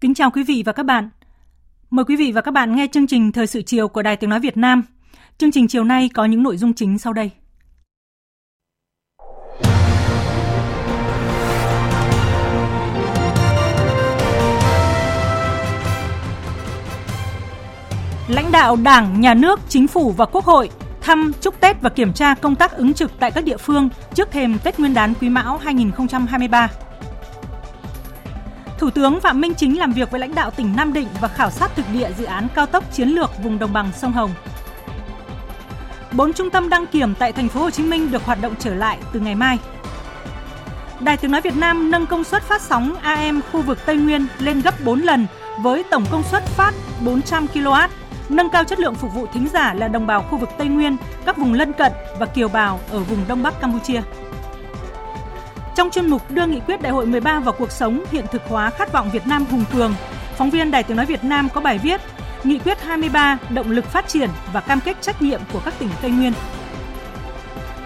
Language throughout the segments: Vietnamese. Kính chào quý vị và các bạn. Mời quý vị và các bạn nghe chương trình Thời sự chiều của Đài Tiếng Nói Việt Nam. Chương trình chiều nay có những nội dung chính sau đây. Lãnh đạo Đảng, Nhà nước, Chính phủ và Quốc hội thăm, chúc Tết và kiểm tra công tác ứng trực tại các địa phương trước thềm Tết Nguyên đán Quý Mão 2023. Thủ tướng Phạm Minh Chính làm việc với lãnh đạo tỉnh Nam Định và khảo sát thực địa dự án cao tốc chiến lược vùng đồng bằng sông Hồng. 4 trung tâm đăng kiểm tại thành phố Hồ Chí Minh được hoạt động trở lại từ ngày mai. Đài Tiếng nói Việt Nam nâng công suất phát sóng AM khu vực Tây Nguyên lên gấp 4 lần với tổng công suất phát 400 kW, nâng cao chất lượng phục vụ thính giả là đồng bào khu vực Tây Nguyên, các vùng lân cận và kiều bào ở vùng Đông Bắc Campuchia. Trong chuyên mục đưa nghị quyết Đại hội 13 vào cuộc sống, hiện thực hóa khát vọng Việt Nam hùng cường, phóng viên Đài Tiếng nói Việt Nam có bài viết Nghị quyết 23 động lực phát triển và cam kết trách nhiệm của các tỉnh Tây Nguyên.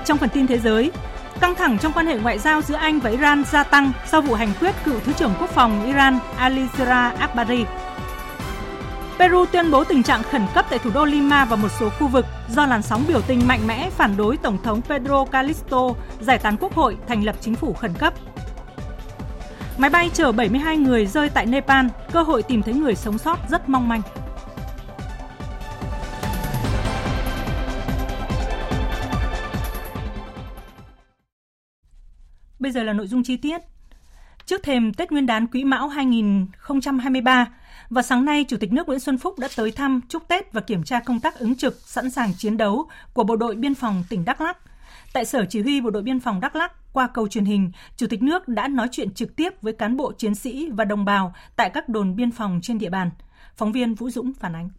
Trong phần tin thế giới, căng thẳng trong quan hệ ngoại giao giữa Anh và Iran gia tăng sau vụ hành quyết cựu Thứ trưởng Quốc phòng Iran Ali Reza Akbari. Peru tuyên bố tình trạng khẩn cấp tại thủ đô Lima và một số khu vực do làn sóng biểu tình mạnh mẽ phản đối Tổng thống Pedro Castillo giải tán quốc hội, thành lập chính phủ khẩn cấp. Máy bay chở 72 người rơi tại Nepal, cơ hội tìm thấy người sống sót rất mong manh. Bây giờ là nội dung chi tiết. Trước thềm Tết Nguyên đán Quý Mão 2023, và sáng nay, Chủ tịch nước Nguyễn Xuân Phúc đã tới thăm, chúc Tết và kiểm tra công tác ứng trực sẵn sàng chiến đấu của Bộ đội Biên phòng tỉnh Đắk Lắk. Tại Sở Chỉ huy Bộ đội Biên phòng Đắk Lắk, qua cầu truyền hình, Chủ tịch nước đã nói chuyện trực tiếp với cán bộ chiến sĩ và đồng bào tại các đồn biên phòng trên địa bàn. Phóng viên Vũ Dũng phản ánh.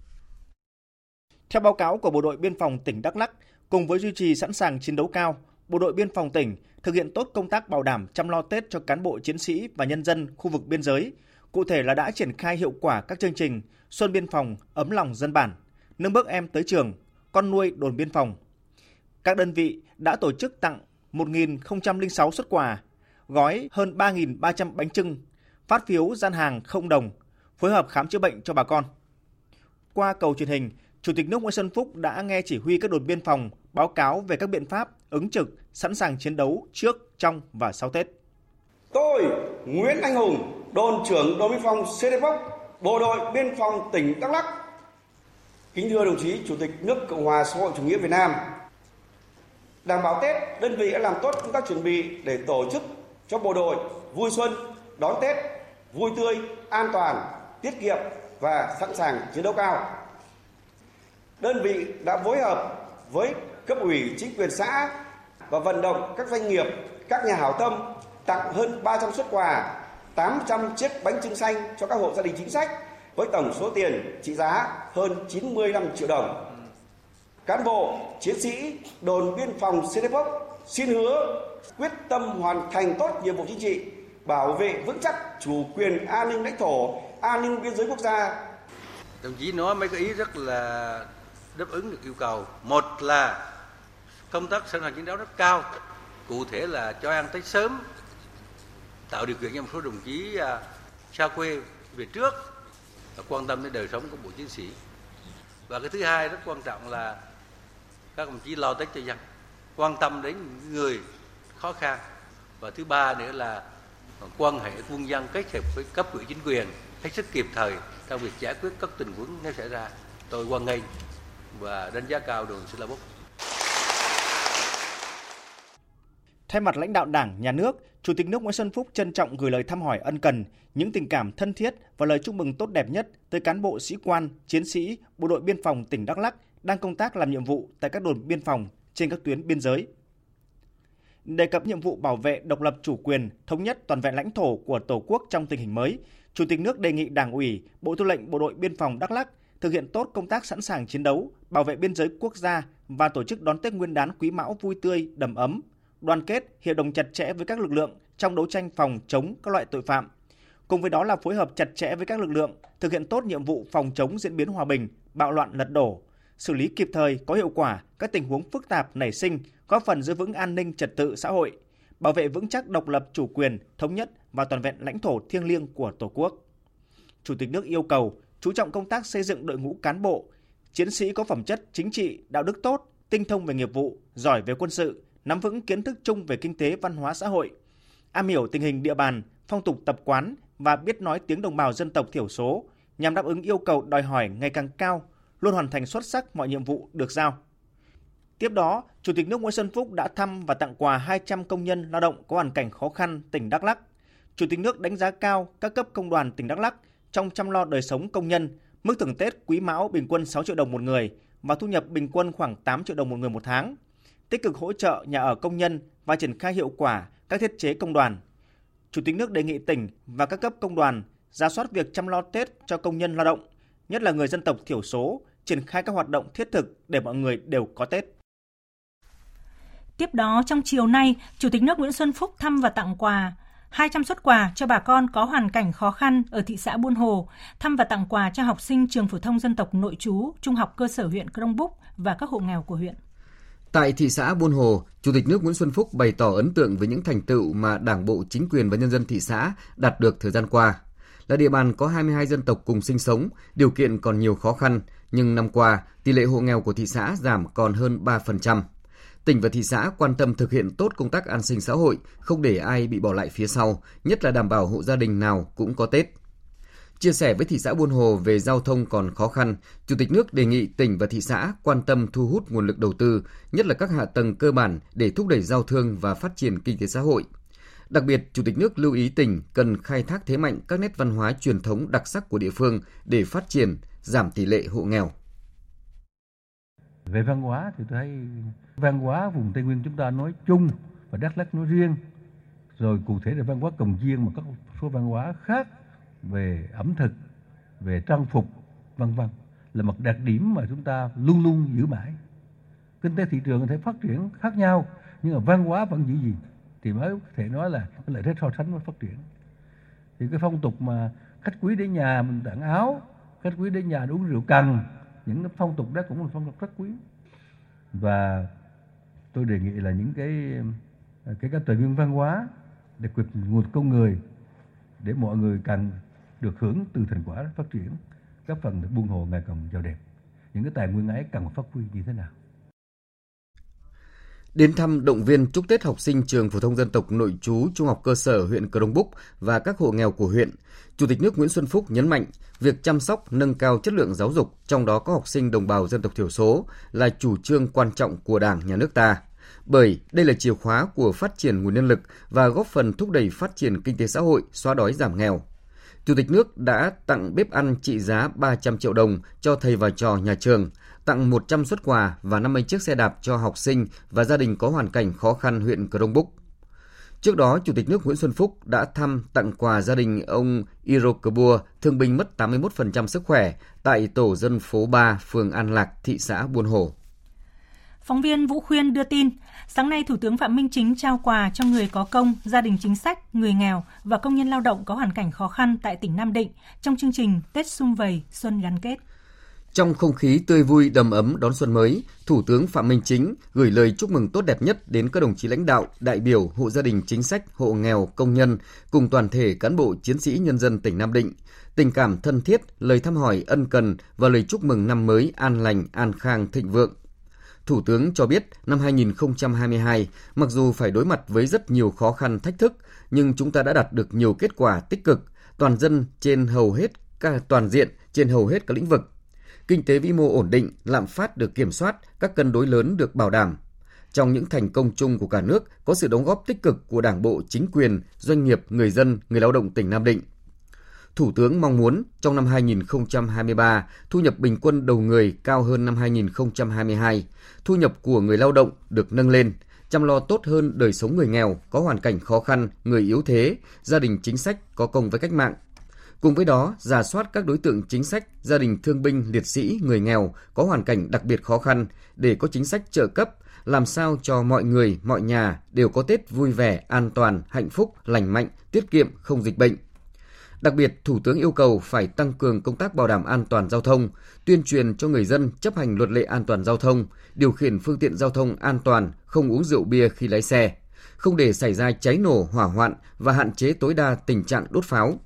Theo báo cáo của Bộ đội Biên phòng tỉnh Đắk Lắk, cùng với duy trì sẵn sàng chiến đấu cao, Bộ đội Biên phòng tỉnh thực hiện tốt công tác bảo đảm chăm lo Tết cho cán bộ chiến sĩ và nhân dân khu vực biên giới. Cụ thể là đã triển khai hiệu quả các chương trình Xuân Biên phòng, Ấm lòng dân bản, Nâng bước em tới trường, Con nuôi đồn biên phòng. Các đơn vị đã tổ chức tặng 1.006 suất quà, gói hơn 3.300 bánh chưng, phát phiếu gian hàng không đồng, phối hợp khám chữa bệnh cho bà con. Qua cầu truyền hình, Chủ tịch nước Nguyễn Xuân Phúc đã nghe chỉ huy các đồn biên phòng báo cáo về các biện pháp ứng trực, sẵn sàng chiến đấu trước, trong và sau Tết. Tôi, Nguyễn Anh Hùng, Đồn trưởng đồn biên phòng Cedefop, Bộ đội Biên phòng tỉnh Đắk Lắk. Kính thưa đồng chí Chủ tịch nước Cộng hòa xã hội chủ nghĩa Việt Nam, đảm bảo Tết, đơn vị đã làm tốt công tác chuẩn bị để tổ chức cho bộ đội vui xuân, đón Tết vui tươi, an toàn, tiết kiệm và sẵn sàng chiến đấu cao. Đơn vị đã phối hợp với cấp ủy, chính quyền xã và vận động các doanh nghiệp, các nhà hảo tâm tặng hơn 300 suất quà, 800 chiếc bánh chưng xanh cho các hộ gia đình chính sách với tổng số tiền trị giá hơn 95 triệu đồng. Cán bộ, chiến sĩ, đồn biên phòng Cedefop xin hứa quyết tâm hoàn thành tốt nhiệm vụ chính trị, bảo vệ vững chắc chủ quyền an ninh lãnh thổ, an ninh biên giới quốc gia. Đồng chí nói mấy cái ý rất là đáp ứng được yêu cầu. Một là công tác sẵn sàng chiến đấu rất cao, cụ thể là cho ăn Tết sớm, tạo điều kiện cho một số đồng chí xa quê về trước và quan tâm đến đời sống của bộ chiến sĩ. Và cái thứ hai rất quan trọng là các đồng chí lo Tết cho dân, quan tâm đến người khó khăn. Và thứ ba nữa là quan hệ quân dân kết hợp với cấp ủy chính quyền hết sức kịp thời trong việc giải quyết các tình huống nếu xảy ra. Tôi hoan nghênh và đánh giá cao đồn Cedefop. Thay mặt lãnh đạo Đảng, Nhà nước, Chủ tịch nước Nguyễn Xuân Phúc trân trọng gửi lời thăm hỏi ân cần, những tình cảm thân thiết và lời chúc mừng tốt đẹp nhất tới cán bộ, sĩ quan, chiến sĩ, bộ đội biên phòng tỉnh Đắk Lắk đang công tác làm nhiệm vụ tại các đồn biên phòng trên các tuyến biên giới. Đề cập nhiệm vụ bảo vệ độc lập chủ quyền, thống nhất toàn vẹn lãnh thổ của Tổ quốc trong tình hình mới, Chủ tịch nước đề nghị Đảng ủy, Bộ Tư lệnh Bộ đội Biên phòng Đắk Lắk thực hiện tốt công tác sẵn sàng chiến đấu, bảo vệ biên giới quốc gia và tổ chức đón Tết Nguyên đán Quý Mão vui tươi, đầm ấm, đoàn kết, hiệp đồng chặt chẽ với các lực lượng trong đấu tranh phòng chống các loại tội phạm. Cùng với đó là phối hợp chặt chẽ với các lực lượng thực hiện tốt nhiệm vụ phòng chống diễn biến hòa bình, bạo loạn lật đổ, xử lý kịp thời có hiệu quả các tình huống phức tạp nảy sinh, góp phần giữ vững an ninh trật tự xã hội, bảo vệ vững chắc độc lập chủ quyền, thống nhất và toàn vẹn lãnh thổ thiêng liêng của Tổ quốc. Chủ tịch nước yêu cầu chú trọng công tác xây dựng đội ngũ cán bộ, chiến sĩ có phẩm chất chính trị, đạo đức tốt, tinh thông về nghiệp vụ, giỏi về quân sự, nắm vững kiến thức chung về kinh tế, văn hóa xã hội, am hiểu tình hình địa bàn, phong tục tập quán và biết nói tiếng đồng bào dân tộc thiểu số nhằm đáp ứng yêu cầu đòi hỏi ngày càng cao, luôn hoàn thành xuất sắc mọi nhiệm vụ được giao. Tiếp đó, Chủ tịch nước Nguyễn Xuân Phúc đã thăm và tặng quà 200 công nhân lao động có hoàn cảnh khó khăn tỉnh Đắk Lắk. Chủ tịch nước đánh giá cao các cấp công đoàn tỉnh Đắk Lắk trong chăm lo đời sống công nhân, mức thưởng Tết Quý Mão bình quân 6 triệu đồng một người và thu nhập bình quân khoảng 8 triệu đồng một người một tháng, tích cực hỗ trợ nhà ở công nhân và triển khai hiệu quả các thiết chế công đoàn. Chủ tịch nước đề nghị tỉnh và các cấp công đoàn rà soát việc chăm lo Tết cho công nhân lao động, nhất là người dân tộc thiểu số, triển khai các hoạt động thiết thực để mọi người đều có Tết. Tiếp đó, trong chiều nay, Chủ tịch nước Nguyễn Xuân Phúc thăm và tặng quà 200 suất quà cho bà con có hoàn cảnh khó khăn ở thị xã Buôn Hồ, thăm và tặng quà cho học sinh trường phổ thông dân tộc nội trú, trung học cơ sở huyện Crong Búc và các hộ nghèo của huyện. Tại thị xã Buôn Hồ, Chủ tịch nước Nguyễn Xuân Phúc bày tỏ ấn tượng với những thành tựu mà Đảng bộ, chính quyền và nhân dân thị xã đạt được thời gian qua. Là địa bàn có 22 dân tộc cùng sinh sống, điều kiện còn nhiều khó khăn, nhưng năm qua, tỷ lệ hộ nghèo của thị xã giảm còn hơn 3%. Tỉnh và thị xã quan tâm thực hiện tốt công tác an sinh xã hội, không để ai bị bỏ lại phía sau, nhất là đảm bảo hộ gia đình nào cũng có Tết. Chia sẻ với thị xã Buôn Hồ về giao thông còn khó khăn, Chủ tịch nước đề nghị tỉnh và thị xã quan tâm thu hút nguồn lực đầu tư, nhất là các hạ tầng cơ bản để thúc đẩy giao thương và phát triển kinh tế xã hội. Đặc biệt, Chủ tịch nước lưu ý tỉnh cần khai thác thế mạnh các nét văn hóa truyền thống đặc sắc của địa phương để phát triển, giảm tỷ lệ hộ nghèo. Về văn hóa thì tôi thấy văn hóa vùng Tây Nguyên chúng ta nói chung và Đắk Lắk nói riêng, rồi cụ thể là văn hóa cồng chiêng mà các số văn hóa khác về ẩm thực, về trang phục, vân vân là một đặc điểm mà chúng ta luôn luôn giữ mãi. Kinh tế thị trường có thể phát triển khác nhau nhưng mà văn hóa vẫn giữ gìn thì mới có thể nói là cái lợi thế so sánh mới phát triển. Thì cái phong tục mà khách quý đến nhà mình tặng áo, khách quý đến nhà uống rượu cần, những phong tục đó cũng là phong tục rất quý. Và tôi đề nghị là những cái tài nguyên văn hóa để quyệt nguồn con người để mọi người càng được hưởng từ thành quả phát triển, góp phần để Buôn Hồ ngày càng giàu đẹp. Những cái tài nguyên ấy cần phát huy như thế nào? Đến thăm, động viên, chúc Tết học sinh trường phổ thông dân tộc nội trú, trung học cơ sở huyện Crong Búc và các hộ nghèo của huyện, Chủ tịch nước Nguyễn Xuân Phúc nhấn mạnh việc chăm sóc, nâng cao chất lượng giáo dục, trong đó có học sinh đồng bào dân tộc thiểu số là chủ trương quan trọng của Đảng, Nhà nước ta. Bởi đây là chìa khóa của phát triển nguồn nhân lực và góp phần thúc đẩy phát triển kinh tế xã hội, xóa đói giảm nghèo. Chủ tịch nước đã tặng bếp ăn trị giá 300 triệu đồng cho thầy và trò nhà trường, tặng 100 suất quà và 50 chiếc xe đạp cho học sinh và gia đình có hoàn cảnh khó khăn huyện Crong Búc. Trước đó, Chủ tịch nước Nguyễn Xuân Phúc đã thăm tặng quà gia đình ông Irokabua, thương binh mất 81% sức khỏe, tại tổ dân phố 3, phường An Lạc, thị xã Buôn Hồ. Phóng viên Vũ Khuyên đưa tin, sáng nay Thủ tướng Phạm Minh Chính trao quà cho người có công, gia đình chính sách, người nghèo và công nhân lao động có hoàn cảnh khó khăn tại tỉnh Nam Định trong chương trình Tết Sum Vầy Xuân Gắn Kết. Trong không khí tươi vui đầm ấm đón xuân mới, Thủ tướng Phạm Minh Chính gửi lời chúc mừng tốt đẹp nhất đến các đồng chí lãnh đạo, đại biểu, hộ gia đình chính sách, hộ nghèo, công nhân cùng toàn thể cán bộ, chiến sĩ, nhân dân tỉnh Nam Định. Tình cảm thân thiết, lời thăm hỏi ân cần và lời chúc mừng năm mới an lành, an khang, thịnh vượng. Thủ tướng cho biết năm 2022, mặc dù phải đối mặt với rất nhiều khó khăn thách thức, nhưng chúng ta đã đạt được nhiều kết quả tích cực, toàn diện trên hầu hết các lĩnh vực. Kinh tế vĩ mô ổn định, lạm phát được kiểm soát, các cân đối lớn được bảo đảm. Trong những thành công chung của cả nước có sự đóng góp tích cực của Đảng bộ, chính quyền, doanh nghiệp, người dân, người lao động tỉnh Nam Định. Thủ tướng mong muốn trong năm 2023, thu nhập bình quân đầu người cao hơn năm 2022, thu nhập của người lao động được nâng lên, chăm lo tốt hơn đời sống người nghèo, có hoàn cảnh khó khăn, người yếu thế, gia đình chính sách có công với cách mạng. Cùng với đó, rà soát các đối tượng chính sách, gia đình thương binh, liệt sĩ, người nghèo có hoàn cảnh đặc biệt khó khăn để có chính sách trợ cấp, làm sao cho mọi người, mọi nhà đều có Tết vui vẻ, an toàn, hạnh phúc, lành mạnh, tiết kiệm, không dịch bệnh. Đặc biệt, Thủ tướng yêu cầu phải tăng cường công tác bảo đảm an toàn giao thông, tuyên truyền cho người dân chấp hành luật lệ an toàn giao thông, điều khiển phương tiện giao thông an toàn, không uống rượu bia khi lái xe, không để xảy ra cháy nổ, hỏa hoạn và hạn chế tối đa tình trạng đốt pháo.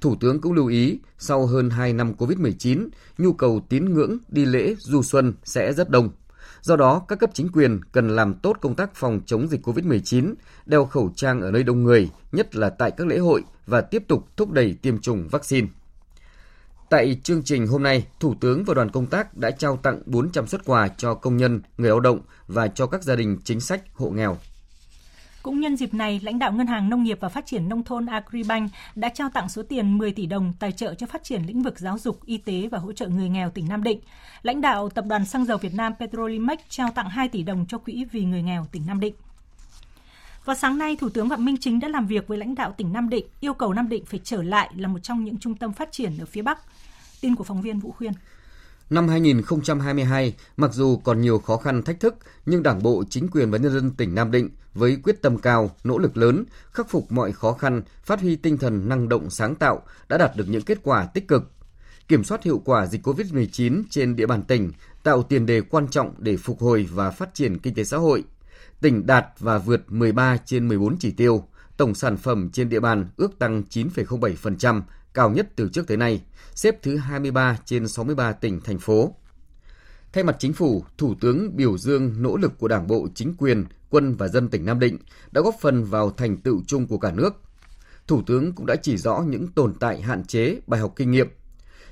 Thủ tướng cũng lưu ý, sau hơn 2 năm COVID-19, nhu cầu tín ngưỡng, đi lễ, du xuân sẽ rất đông. Do đó, các cấp chính quyền cần làm tốt công tác phòng chống dịch COVID-19, đeo khẩu trang ở nơi đông người, nhất là tại các lễ hội và tiếp tục thúc đẩy tiêm chủng vaccine. Tại chương trình hôm nay, Thủ tướng và đoàn công tác đã trao tặng 400 suất quà cho công nhân, người lao động và cho các gia đình chính sách, hộ nghèo. Cũng nhân dịp này, lãnh đạo Ngân hàng Nông nghiệp và Phát triển Nông thôn Agribank đã trao tặng số tiền 10 tỷ đồng tài trợ cho phát triển lĩnh vực giáo dục, y tế và hỗ trợ người nghèo tỉnh Nam Định. Lãnh đạo Tập đoàn Xăng dầu Việt Nam Petrolimex trao tặng 2 tỷ đồng cho Quỹ vì người nghèo tỉnh Nam Định. Và sáng nay, Thủ tướng Phạm Minh Chính đã làm việc với lãnh đạo tỉnh Nam Định, yêu cầu Nam Định phải trở lại là một trong những trung tâm phát triển ở phía Bắc. Tin của phóng viên Vũ Khuyên. Năm 2022, mặc dù còn nhiều khó khăn thách thức, nhưng Đảng bộ, chính quyền và nhân dân tỉnh Nam Định với quyết tâm cao, nỗ lực lớn, khắc phục mọi khó khăn, phát huy tinh thần năng động sáng tạo đã đạt được những kết quả tích cực. Kiểm soát hiệu quả dịch COVID-19 trên địa bàn tỉnh, tạo tiền đề quan trọng để phục hồi và phát triển kinh tế xã hội. Tỉnh đạt và vượt 13 trên 14 chỉ tiêu, tổng sản phẩm trên địa bàn ước tăng 9,07%. Cao nhất từ trước tới nay, xếp thứ 23 trên 63 tỉnh, thành phố. Thay mặt Chính phủ, Thủ tướng biểu dương nỗ lực của Đảng bộ, chính quyền, quân và dân tỉnh Nam Định đã góp phần vào thành tựu chung của cả nước. Thủ tướng cũng đã chỉ rõ những tồn tại, hạn chế, bài học kinh nghiệm.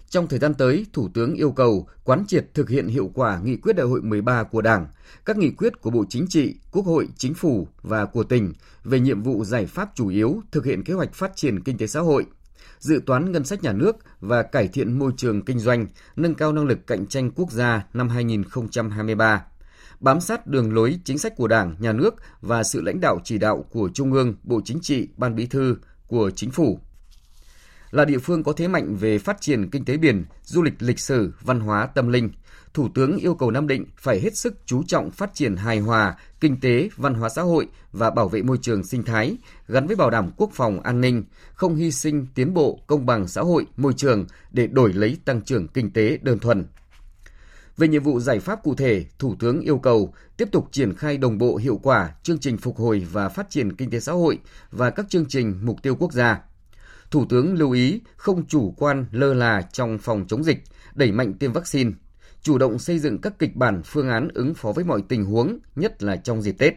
Trong thời gian tới, Thủ tướng yêu cầu quán triệt thực hiện hiệu quả nghị quyết Đại hội 13 của Đảng, các nghị quyết của Bộ Chính trị, Quốc hội, Chính phủ và của tỉnh về nhiệm vụ giải pháp chủ yếu thực hiện kế hoạch phát triển kinh tế xã hội, dự toán ngân sách nhà nước và cải thiện môi trường kinh doanh, nâng cao năng lực cạnh tranh quốc gia năm 2023, bám sát đường lối chính sách của Đảng, Nhà nước và sự lãnh đạo chỉ đạo của Trung ương, Bộ Chính trị, Ban Bí thư, của Chính phủ. Là địa phương có thế mạnh về phát triển kinh tế biển, du lịch lịch sử, văn hóa tâm linh, Thủ tướng yêu cầu Nam Định phải hết sức chú trọng phát triển hài hòa, kinh tế, văn hóa xã hội và bảo vệ môi trường sinh thái, gắn với bảo đảm quốc phòng an ninh, không hy sinh tiến bộ, công bằng xã hội, môi trường để đổi lấy tăng trưởng kinh tế đơn thuần. Về nhiệm vụ giải pháp cụ thể, Thủ tướng yêu cầu tiếp tục triển khai đồng bộ hiệu quả chương trình phục hồi và phát triển kinh tế xã hội và các chương trình mục tiêu quốc gia. Thủ tướng lưu ý không chủ quan lơ là trong phòng chống dịch, đẩy mạnh tiêm vaccine, chủ động xây dựng các kịch bản phương án ứng phó với mọi tình huống, nhất là trong dịp Tết.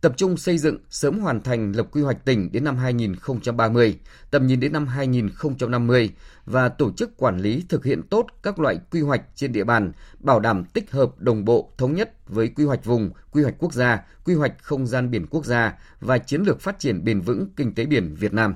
Tập trung xây dựng, sớm hoàn thành lập quy hoạch tỉnh đến năm 2030, tầm nhìn đến năm 2050 và tổ chức quản lý thực hiện tốt các loại quy hoạch trên địa bàn, bảo đảm tích hợp đồng bộ, thống nhất với quy hoạch vùng, quy hoạch quốc gia, quy hoạch không gian biển quốc gia và chiến lược phát triển bền vững kinh tế biển Việt Nam.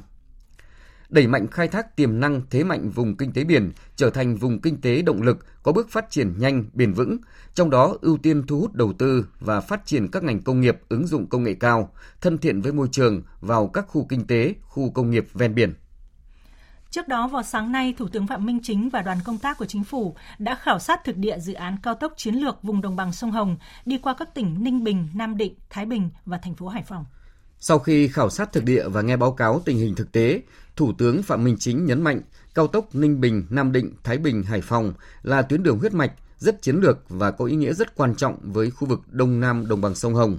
Đẩy mạnh khai thác tiềm năng thế mạnh vùng kinh tế biển trở thành vùng kinh tế động lực có bước phát triển nhanh, bền vững, trong đó ưu tiên thu hút đầu tư và phát triển các ngành công nghiệp ứng dụng công nghệ cao, thân thiện với môi trường vào các khu kinh tế, khu công nghiệp ven biển. Trước đó vào sáng nay, Thủ tướng Phạm Minh Chính và đoàn công tác của Chính phủ đã khảo sát thực địa dự án cao tốc chiến lược vùng đồng bằng sông Hồng đi qua các tỉnh Ninh Bình, Nam Định, Thái Bình và thành phố Hải Phòng. Sau khi khảo sát thực địa và nghe báo cáo tình hình thực tế, Thủ tướng Phạm Minh Chính nhấn mạnh cao tốc Ninh Bình, Nam Định, Thái Bình, Hải Phòng là tuyến đường huyết mạch rất chiến lược và có ý nghĩa rất quan trọng với khu vực Đông Nam đồng bằng sông Hồng.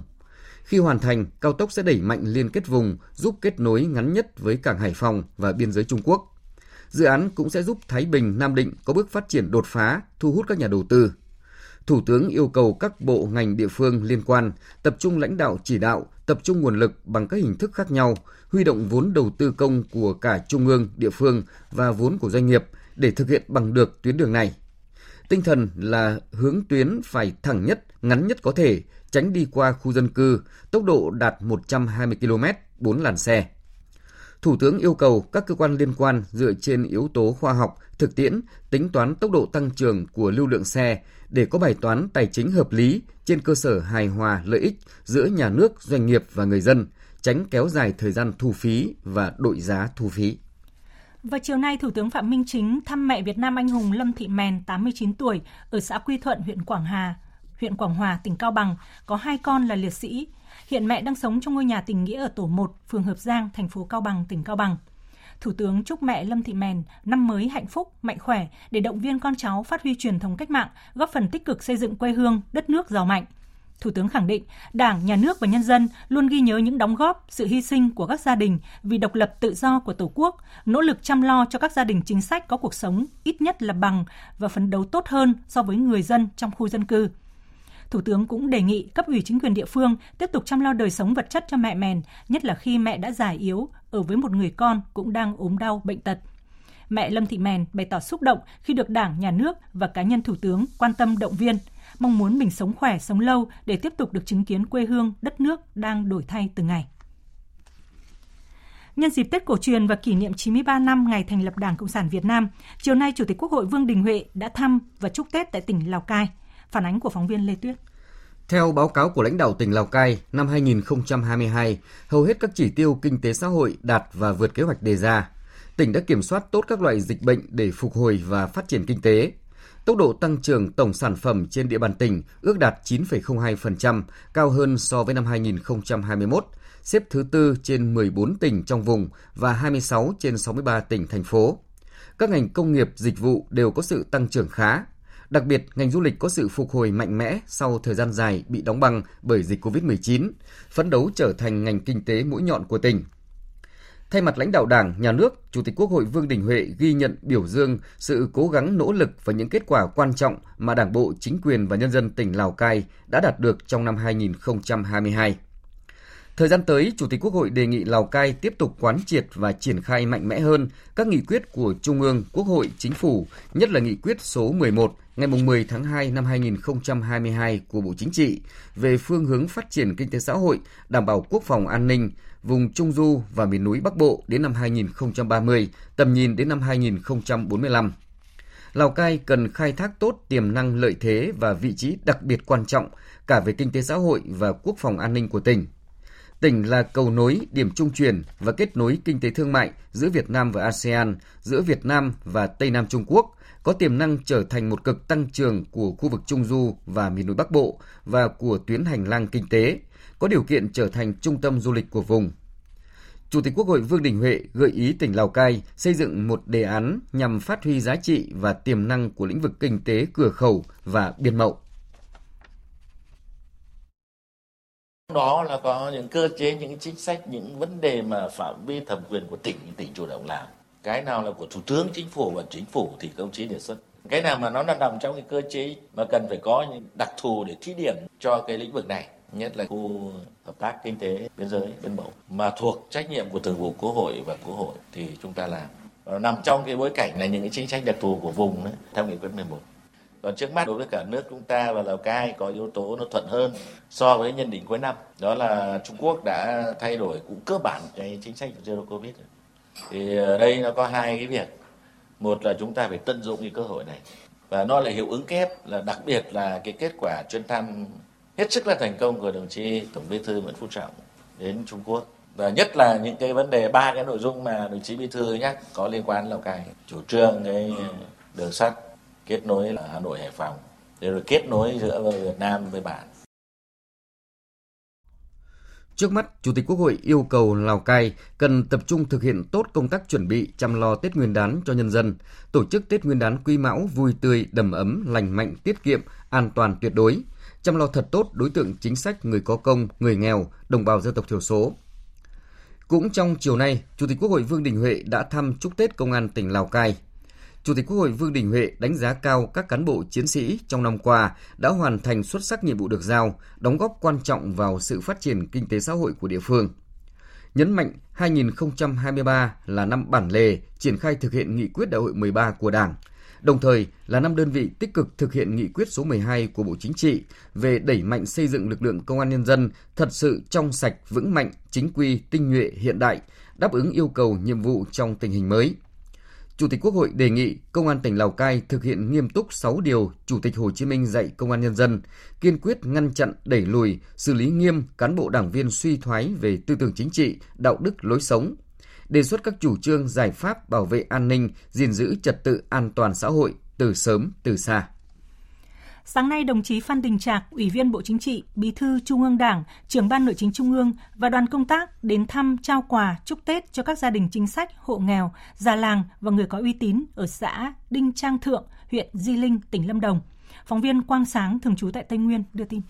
Khi hoàn thành, cao tốc sẽ đẩy mạnh liên kết vùng, giúp kết nối ngắn nhất với cảng Hải Phòng và biên giới Trung Quốc. Dự án cũng sẽ giúp Thái Bình, Nam Định có bước phát triển đột phá, thu hút các nhà đầu tư. Thủ tướng yêu cầu các bộ ngành địa phương liên quan tập trung lãnh đạo chỉ đạo, tập trung nguồn lực bằng các hình thức khác nhau, huy động vốn đầu tư công của cả trung ương, địa phương và vốn của doanh nghiệp để thực hiện bằng được tuyến đường này. Tinh thần là hướng tuyến phải thẳng nhất, ngắn nhất có thể, tránh đi qua khu dân cư, tốc độ đạt 120 km, 4 làn xe. Thủ tướng yêu cầu các cơ quan liên quan dựa trên yếu tố khoa học, thực tiễn, tính toán tốc độ tăng trưởng của lưu lượng xe để có bài toán tài chính hợp lý trên cơ sở hài hòa lợi ích giữa nhà nước, doanh nghiệp và người dân, tránh kéo dài thời gian thu phí và đội giá thu phí. Và chiều nay, Thủ tướng Phạm Minh Chính thăm mẹ Việt Nam anh hùng Lâm Thị Mèn, 89 tuổi, ở xã Quy Thuận, huyện Quảng Hòa, tỉnh Cao Bằng, có hai con là liệt sĩ. Hiện mẹ đang sống trong ngôi nhà tình nghĩa ở tổ 1, phường Hợp Giang, thành phố Cao Bằng, tỉnh Cao Bằng. Thủ tướng chúc mẹ Lâm Thị Mèn năm mới hạnh phúc, mạnh khỏe để động viên con cháu phát huy truyền thống cách mạng, góp phần tích cực xây dựng quê hương, đất nước giàu mạnh. Thủ tướng khẳng định, Đảng, Nhà nước và nhân dân luôn ghi nhớ những đóng góp, sự hy sinh của các gia đình vì độc lập tự do của Tổ quốc, nỗ lực chăm lo cho các gia đình chính sách có cuộc sống ít nhất là bằng và phấn đấu tốt hơn so với người dân trong khu dân cư. Thủ tướng cũng đề nghị cấp ủy chính quyền địa phương tiếp tục chăm lo đời sống vật chất cho mẹ Mèn, nhất là khi mẹ đã già yếu, ở với một người con cũng đang ốm đau, bệnh tật. Mẹ Lâm Thị Mèn bày tỏ xúc động khi được Đảng, Nhà nước và cá nhân Thủ tướng quan tâm động viên, mong muốn mình sống khỏe, sống lâu để tiếp tục được chứng kiến quê hương, đất nước đang đổi thay từng ngày. Nhân dịp Tết cổ truyền và kỷ niệm 93 năm ngày thành lập Đảng Cộng sản Việt Nam, chiều nay Chủ tịch Quốc hội Vương Đình Huệ đã thăm và chúc Tết tại tỉnh Lào Cai. Phản ánh của phóng viên Lê Tuyết. Theo báo cáo của lãnh đạo tỉnh Lào Cai, năm 2022, hầu hết các chỉ tiêu kinh tế xã hội đạt và vượt kế hoạch đề ra. Tỉnh đã kiểm soát tốt các loại dịch bệnh để phục hồi và phát triển kinh tế. Tốc độ tăng trưởng tổng sản phẩm trên địa bàn tỉnh ước đạt 9,02%, cao hơn so với năm 2021, xếp thứ 4 trên 14 tỉnh trong vùng và 26 trên 63 tỉnh, thành phố. Các ngành công nghiệp, dịch vụ đều có sự tăng trưởng khá. Đặc biệt, ngành du lịch có sự phục hồi mạnh mẽ sau thời gian dài bị đóng băng bởi dịch COVID-19, phấn đấu trở thành ngành kinh tế mũi nhọn của tỉnh. Thay mặt lãnh đạo Đảng, Nhà nước, Chủ tịch Quốc hội Vương Đình Huệ ghi nhận, biểu dương sự cố gắng, nỗ lực và những kết quả quan trọng mà Đảng bộ, chính quyền và nhân dân tỉnh Lào Cai đã đạt được trong năm 2022. Thời gian tới, Chủ tịch Quốc hội đề nghị Lào Cai tiếp tục quán triệt và triển khai mạnh mẽ hơn các nghị quyết của Trung ương, Quốc hội, Chính phủ, nhất là nghị quyết số 11 ngày 10 tháng 2 năm 2022 của Bộ Chính trị về phương hướng phát triển kinh tế xã hội, đảm bảo quốc phòng an ninh, vùng Trung Du và miền núi Bắc Bộ đến năm 2030, tầm nhìn đến năm 2045. Lào Cai cần khai thác tốt tiềm năng, lợi thế và vị trí đặc biệt quan trọng cả về kinh tế xã hội và quốc phòng an ninh của tỉnh. Tỉnh là cầu nối, điểm trung chuyển và kết nối kinh tế thương mại giữa Việt Nam và ASEAN, giữa Việt Nam và Tây Nam Trung Quốc, có tiềm năng trở thành một cực tăng trưởng của khu vực Trung Du và miền núi Bắc Bộ và của tuyến hành lang kinh tế, có điều kiện trở thành trung tâm du lịch của vùng. Chủ tịch Quốc hội Vương Đình Huệ gợi ý tỉnh Lào Cai xây dựng một đề án nhằm phát huy giá trị và tiềm năng của lĩnh vực kinh tế cửa khẩu và biên mậu. Trong đó là có những cơ chế, những chính sách, những vấn đề mà phạm vi thẩm quyền của tỉnh chủ động làm. Cái nào là của Thủ tướng Chính phủ và Chính phủ thì công chí đề xuất. Cái nào mà nó nằm trong cái cơ chế mà cần phải có những đặc thù để thí điểm cho cái lĩnh vực này, nhất là khu hợp tác kinh tế biên giới, biên mậu mà thuộc trách nhiệm của Thường vụ Quốc hội và Quốc hội thì chúng ta làm. Nó nằm trong cái bối cảnh là những cái chính sách đặc thù của vùng đó, theo nghị quyết 11. Còn trước mắt đối với cả nước chúng ta và Lào Cai có yếu tố nó thuận hơn so với nhân định cuối năm. Đó là Trung Quốc đã thay đổi cũng cơ bản cái chính sách của Zero Covid. Thì ở đây nó có hai cái việc. Một là chúng ta phải tận dụng cái cơ hội này. Và nó là hiệu ứng kép, là đặc biệt là cái kết quả chuyến thăm hết sức là thành công của đồng chí Tổng Bí thư Nguyễn Phú Trọng đến Trung Quốc. Và nhất là những cái vấn đề, ba cái nội dung mà đồng chí Bí thư nhắc có liên quan đến Lào Cai. Chủ trương cái đường sắt, kết nối là Hà Nội, Hải Phòng, rồi kết nối giữa Việt Nam với bạn. Trước mắt, Chủ tịch Quốc hội yêu cầu Lào Cai cần tập trung thực hiện tốt công tác chuẩn bị chăm lo Tết Nguyên đán cho nhân dân, tổ chức Tết Nguyên đán Quý Mão vui tươi, đầm ấm, lành mạnh, tiết kiệm, an toàn tuyệt đối, chăm lo thật tốt đối tượng chính sách, người có công, người nghèo, đồng bào dân tộc thiểu số. Cũng trong chiều nay, Chủ tịch Quốc hội Vương Đình Huệ đã thăm chúc Tết Công an tỉnh Lào Cai. Chủ tịch Quốc hội Vương Đình Huệ đánh giá cao các cán bộ chiến sĩ trong năm qua đã hoàn thành xuất sắc nhiệm vụ được giao, đóng góp quan trọng vào sự phát triển kinh tế xã hội của địa phương. Nhấn mạnh 2023 là năm bản lề triển khai thực hiện nghị quyết Đại hội 13 của Đảng. đồng thời là 5 đơn vị tích cực thực hiện nghị quyết số 12 của Bộ Chính trị về đẩy mạnh xây dựng lực lượng công an nhân dân thật sự trong sạch, vững mạnh, chính quy, tinh nhuệ, hiện đại, đáp ứng yêu cầu nhiệm vụ trong tình hình mới. Chủ tịch Quốc hội đề nghị Công an tỉnh Lào Cai thực hiện nghiêm túc 6 điều Chủ tịch Hồ Chí Minh dạy Công an nhân dân, kiên quyết ngăn chặn, đẩy lùi, xử lý nghiêm cán bộ đảng viên suy thoái về tư tưởng chính trị, đạo đức, lối sống, đề xuất các chủ trương giải pháp bảo vệ an ninh, gìn giữ trật tự an toàn xã hội từ sớm từ xa. Sáng nay, đồng chí Phan Đình Trạc, Ủy viên Bộ Chính trị, Bí thư Trung ương Đảng, Trưởng ban Nội chính Trung ương và đoàn công tác đến thăm, trao quà, chúc Tết cho các gia đình chính sách, hộ nghèo, già làng và người có uy tín ở xã Đinh Trang Thượng, huyện Di Linh, tỉnh Lâm Đồng. Phóng viên Quang Sáng, thường trú tại Tây Nguyên, đưa tin.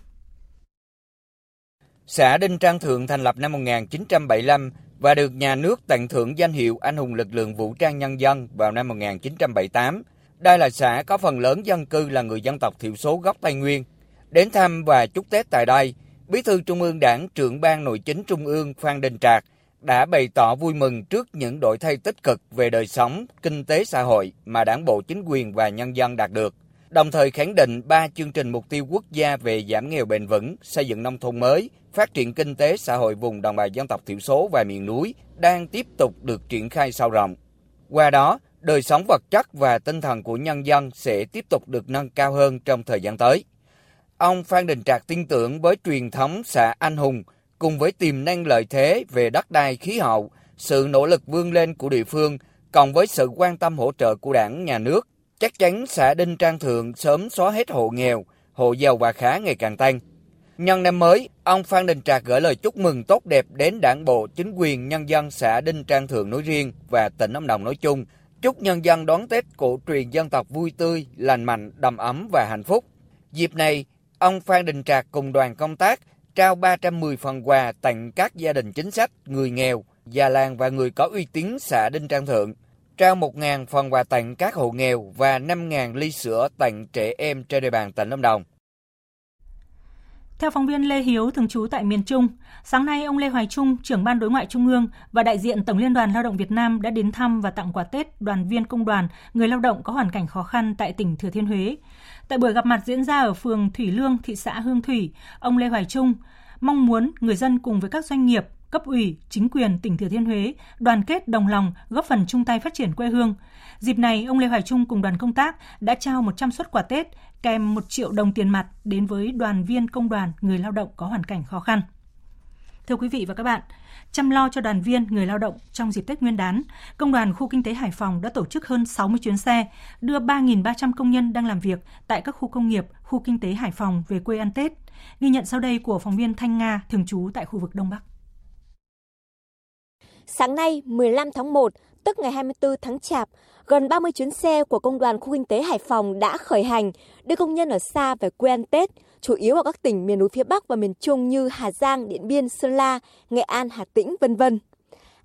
Xã Đinh Trang Thượng thành lập năm 1975 và được nhà nước tặng thưởng danh hiệu Anh hùng lực lượng vũ trang nhân dân vào năm 1978. Đây là xã có phần lớn dân cư là người dân tộc thiểu số gốc Tây Nguyên. Đến thăm và chúc Tết tại đây, Bí thư Trung ương Đảng, Trưởng ban Nội chính Trung ương Phan Đình Trạc đã bày tỏ vui mừng trước những đổi thay tích cực về đời sống, kinh tế xã hội mà Đảng bộ, chính quyền và nhân dân đạt được. Đồng thời khẳng định 3 chương trình mục tiêu quốc gia về giảm nghèo bền vững, xây dựng nông thôn mới, phát triển kinh tế xã hội vùng đồng bào dân tộc thiểu số và miền núi đang tiếp tục được triển khai sâu rộng. Qua đó, đời sống vật chất và tinh thần của nhân dân sẽ tiếp tục được nâng cao hơn trong thời gian tới. Ông Phan Đình Trạc tin tưởng với truyền thống xã anh hùng cùng với tiềm năng lợi thế về đất đai, khí hậu, sự nỗ lực vươn lên của địa phương cộng với sự quan tâm hỗ trợ của Đảng, nhà nước, chắc chắn xã Đinh Trang Thượng sớm xóa hết hộ nghèo, hộ giàu và khá ngày càng tăng. Nhân năm mới, ông Phan Đình Trạc gửi lời chúc mừng tốt đẹp đến Đảng bộ, chính quyền, nhân dân xã Đinh Trang Thượng nói riêng và tỉnh Lâm Đồng nói chung. Chúc nhân dân đón Tết cổ truyền dân tộc vui tươi, lành mạnh, đầm ấm và hạnh phúc. Dịp này, ông Phan Đình Trạc cùng đoàn công tác trao 310 phần quà tặng các gia đình chính sách, người nghèo, già làng và người có uy tín xã Đinh Trang Thượng, trao 1.000 phần quà tặng các hộ nghèo và 5.000 ly sữa tặng trẻ em trên địa bàn tỉnh Lâm Đồng. Theo phóng viên Lê Hiếu, thường trú tại miền Trung, sáng nay ông Lê Hoài Trung, Trưởng ban Đối ngoại Trung ương và đại diện Tổng Liên đoàn Lao động Việt Nam đã đến thăm và tặng quà Tết đoàn viên công đoàn, người lao động có hoàn cảnh khó khăn tại tỉnh Thừa Thiên Huế. Tại buổi gặp mặt diễn ra ở phường Thủy Lương, thị xã Hương Thủy, ông Lê Hoài Trung mong muốn người dân cùng với các doanh nghiệp, cấp ủy, chính quyền tỉnh Thừa Thiên Huế đoàn kết đồng lòng góp phần chung tay phát triển quê hương. Dịp này, ông Lê Hoài Trung cùng đoàn công tác đã trao 100 suất quà Tết kèm 1 triệu đồng tiền mặt đến với đoàn viên công đoàn, người lao động có hoàn cảnh khó khăn. Thưa quý vị và các bạn, chăm lo cho đoàn viên, người lao động trong dịp Tết Nguyên đán, Công đoàn Khu Kinh tế Hải Phòng đã tổ chức hơn 60 chuyến xe, đưa 3.300 công nhân đang làm việc tại các khu công nghiệp, khu kinh tế Hải Phòng về quê ăn Tết. Ghi nhận sau đây của phóng viên Thanh Nga, thường trú tại khu vực Đông Bắc. Sáng nay, 15 tháng 1, tức ngày 24 tháng Chạp, gần 30 chuyến xe của Công đoàn Khu Kinh tế Hải Phòng đã khởi hành, đưa công nhân ở xa về quê ăn Tết, chủ yếu ở các tỉnh miền núi phía Bắc và miền Trung như Hà Giang, Điện Biên, Sơn La, Nghệ An, Hà Tĩnh, v.v.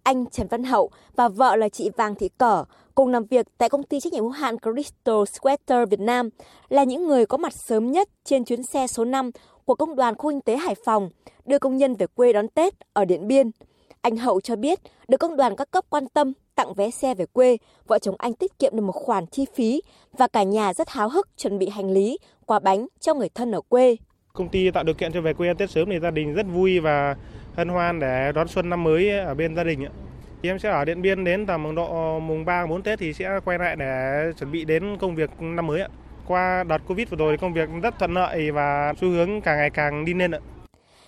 Anh Trần Văn Hậu và vợ là chị Vàng Thị Cở cùng làm việc tại công ty trách nhiệm hữu hạn Crystal Sweater Việt Nam là những người có mặt sớm nhất trên chuyến xe số 5 của Công đoàn Khu Kinh tế Hải Phòng, đưa công nhân về quê đón Tết ở Điện Biên. Anh Hậu cho biết, được công đoàn các cấp quan tâm, tặng vé xe về quê, vợ chồng anh tiết kiệm được một khoản chi phí và cả nhà rất háo hức chuẩn bị hành lý, quà bánh cho người thân ở quê. Công ty tạo điều kiện cho về quê ăn Tết sớm thì gia đình rất vui và hân hoan để đón xuân năm mới ở bên gia đình. Em sẽ ở Điện Biên đến tầm độ mùng 3, 4 Tết thì sẽ quay lại để chuẩn bị đến công việc năm mới. Qua đợt Covid vừa rồi công việc rất thuận lợi và xu hướng càng ngày càng đi lên.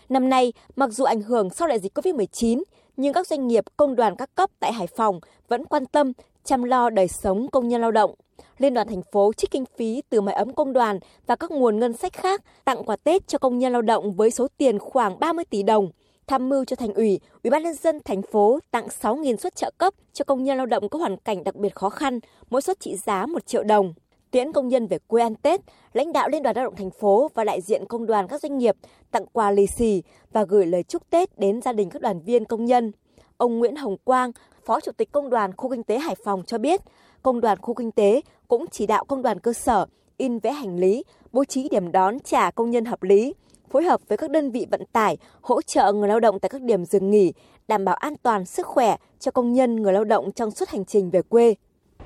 Năm nay, mặc dù ảnh hưởng sau đại dịch Covid-19, nhưng các doanh nghiệp, công đoàn các cấp tại Hải Phòng vẫn quan tâm, chăm lo đời sống công nhân lao động. Liên đoàn thành phố trích kinh phí từ mái ấm công đoàn và các nguồn ngân sách khác tặng quà Tết cho công nhân lao động với số tiền khoảng 30 tỷ đồng, tham mưu cho Thành ủy, Ủy ban nhân dân thành phố tặng 6.000 suất trợ cấp cho công nhân lao động có hoàn cảnh đặc biệt khó khăn, mỗi suất trị giá 1 triệu đồng. Tiễn công nhân về quê ăn Tết, lãnh đạo Liên đoàn Lao động thành phố và đại diện công đoàn các doanh nghiệp tặng quà lì xì và gửi lời chúc Tết đến gia đình các đoàn viên công nhân. Ông Nguyễn Hồng Quang, Phó Chủ tịch Công đoàn Khu Kinh tế Hải Phòng cho biết, Công đoàn Khu Kinh tế cũng chỉ đạo công đoàn cơ sở in vé hành lý, bố trí điểm đón trả công nhân hợp lý, phối hợp với các đơn vị vận tải, hỗ trợ người lao động tại các điểm dừng nghỉ, đảm bảo an toàn sức khỏe cho công nhân người lao động trong suốt hành trình về quê.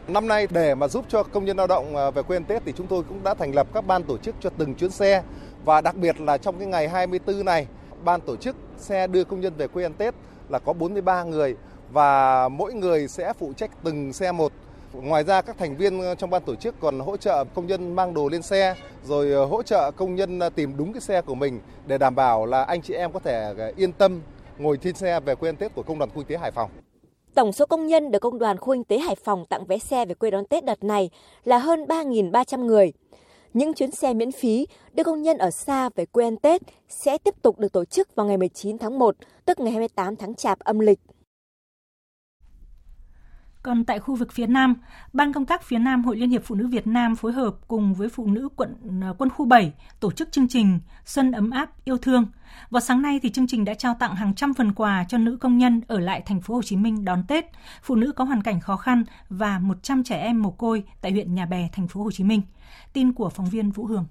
Năm nay để mà giúp cho công nhân lao động về quê ăn Tết thì chúng tôi cũng đã thành lập các ban tổ chức cho từng chuyến xe. Và đặc biệt là trong cái ngày 24 này, ban tổ chức xe đưa công nhân về quê ăn Tết là có 43 người và mỗi người sẽ phụ trách từng xe một. Ngoài ra các thành viên trong ban tổ chức còn hỗ trợ công nhân mang đồ lên xe, rồi hỗ trợ công nhân tìm đúng cái xe của mình để đảm bảo là anh chị em có thể yên tâm ngồi trên xe về quê ăn Tết của Công đoàn Khu Kinh tế Hải Phòng. Tổng số công nhân được Công đoàn Khu Kinh tế Hải Phòng tặng vé xe về quê đón Tết đợt này là hơn 3.300 người. Những chuyến xe miễn phí đưa công nhân ở xa về quê ăn Tết sẽ tiếp tục được tổ chức vào ngày 19 tháng 1, tức ngày 28 tháng Chạp âm lịch. Còn tại khu vực phía Nam, Ban công tác phía Nam Hội Liên hiệp Phụ nữ Việt Nam phối hợp cùng với phụ nữ quân khu 7 tổ chức chương trình Xuân ấm áp yêu thương. Vào sáng nay thì chương trình đã trao tặng hàng trăm phần quà cho nữ công nhân ở lại thành phố Hồ Chí Minh đón Tết, phụ nữ có hoàn cảnh khó khăn và 100 trẻ em mồ côi tại huyện Nhà Bè, thành phố Hồ Chí Minh. Tin của phóng viên Vũ Hường.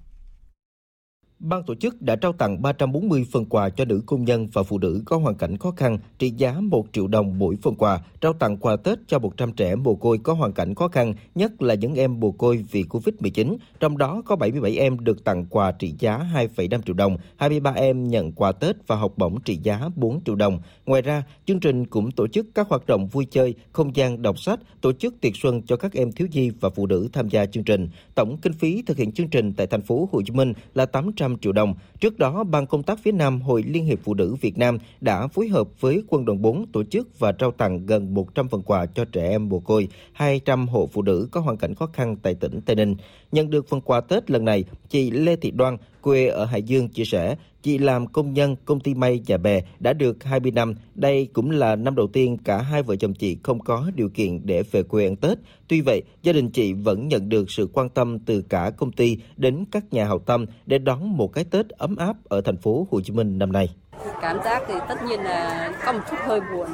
Ban tổ chức đã trao tặng 340 phần quà cho nữ công nhân và phụ nữ có hoàn cảnh khó khăn trị giá 1 triệu đồng mỗi phần quà, trao tặng quà Tết cho 100 trẻ mồ côi có hoàn cảnh khó khăn, nhất là những em mồ côi vì Covid-19. Trong đó có 77 em được tặng quà trị giá 2,5 triệu đồng, 23 em nhận quà Tết và học bổng trị giá 4 triệu đồng. Ngoài ra, chương trình cũng tổ chức các hoạt động vui chơi, không gian đọc sách, tổ chức tiệc xuân cho các em thiếu nhi và phụ nữ tham gia chương trình. Tổng kinh phí thực hiện chương trình tại thành phố Hồ Chí Minh là 800 triệu đồng. Trước đó, Ban công tác phía Nam Hội Liên hiệp Phụ nữ Việt Nam đã phối hợp với Quân đoàn 4 tổ chức và trao tặng gần 100 phần quà cho trẻ em mồ côi, 200 hộ phụ nữ có hoàn cảnh khó khăn tại tỉnh Tây Ninh. Nhận được phần quà Tết lần này, chị Lê Thị Đoan, quê ở Hải Dương chia sẻ, chị làm công nhân công ty may Nhà Bè đã được 20 năm. Đây cũng là năm đầu tiên cả hai vợ chồng chị không có điều kiện để về quê ăn Tết. Tuy vậy, gia đình chị vẫn nhận được sự quan tâm từ cả công ty đến các nhà hảo tâm để đón một cái Tết ấm áp ở thành phố Hồ Chí Minh năm nay. Cảm giác thì tất nhiên là có một chút hơi buồn.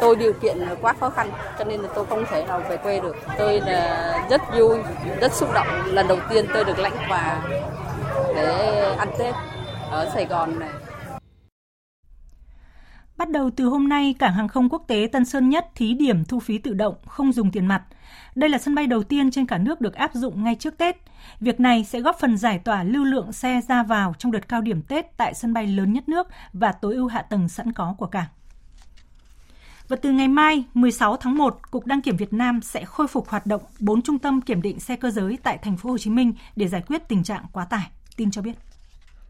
Tôi điều kiện quá khó khăn cho nên là tôi không thể nào về quê được. Tôi là rất vui, rất xúc động. Lần đầu tiên tôi được lãnh quà để ăn Tết ở Sài Gòn này. Bắt đầu từ hôm nay, Cảng hàng không quốc tế Tân Sơn Nhất thí điểm thu phí tự động, không dùng tiền mặt. Đây là sân bay đầu tiên trên cả nước được áp dụng ngay trước Tết. Việc này sẽ góp phần giải tỏa lưu lượng xe ra vào trong đợt cao điểm Tết tại sân bay lớn nhất nước và tối ưu hạ tầng sẵn có của cảng. Và từ ngày mai, 16 tháng 1, Cục Đăng kiểm Việt Nam sẽ khôi phục hoạt động 4 trung tâm kiểm định xe cơ giới tại thành phố Hồ Chí Minh để giải quyết tình trạng quá tải. Tin cho biết.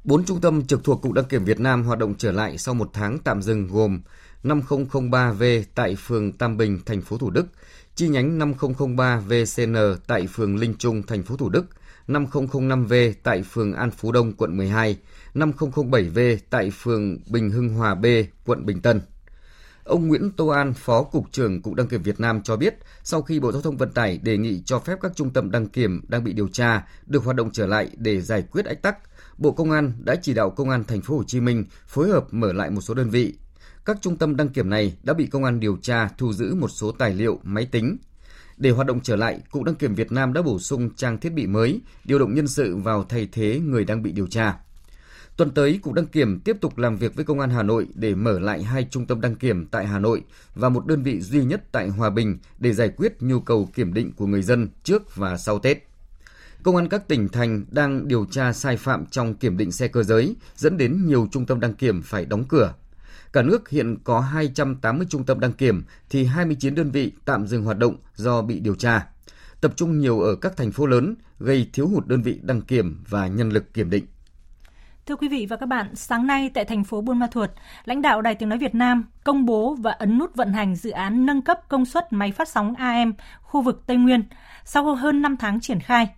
4 trung tâm trực thuộc Cục Đăng kiểm Việt Nam hoạt động trở lại sau 1 tháng tạm dừng gồm 5003V tại phường Tam Bình, thành phố Thủ Đức, chi nhánh 5003VCN tại phường Linh Trung, thành phố Thủ Đức, 5005V tại phường An Phú Đông, quận 12, 5007V tại phường Bình Hưng Hòa B, quận Bình Tân. Ông Nguyễn Tô An, Phó Cục trưởng Cục Đăng kiểm Việt Nam cho biết, sau khi Bộ Giao thông Vận tải đề nghị cho phép các trung tâm đăng kiểm đang bị điều tra được hoạt động trở lại để giải quyết ách tắc, Bộ Công an đã chỉ đạo Công an Thành phố Hồ Chí Minh phối hợp mở lại một số đơn vị. Các trung tâm đăng kiểm này đã bị công an điều tra thu giữ một số tài liệu, máy tính. Để hoạt động trở lại, Cục Đăng kiểm Việt Nam đã bổ sung trang thiết bị mới, điều động nhân sự vào thay thế người đang bị điều tra. Tuần tới, Cục Đăng kiểm tiếp tục làm việc với Công an Hà Nội để mở lại 2 trung tâm đăng kiểm tại Hà Nội và một đơn vị duy nhất tại Hòa Bình để giải quyết nhu cầu kiểm định của người dân trước và sau Tết. Công an các tỉnh thành đang điều tra sai phạm trong kiểm định xe cơ giới, dẫn đến nhiều trung tâm đăng kiểm phải đóng cửa. Cả nước hiện có 280 trung tâm đăng kiểm, thì 29 đơn vị tạm dừng hoạt động do bị điều tra. Tập trung nhiều ở các thành phố lớn, gây thiếu hụt đơn vị đăng kiểm và nhân lực kiểm định. Thưa quý vị và các bạn, sáng nay tại thành phố Buôn Ma Thuột, lãnh đạo Đài Tiếng nói Việt Nam công bố và ấn nút vận hành dự án nâng cấp công suất máy phát sóng AM khu vực Tây Nguyên sau hơn 5 tháng triển khai.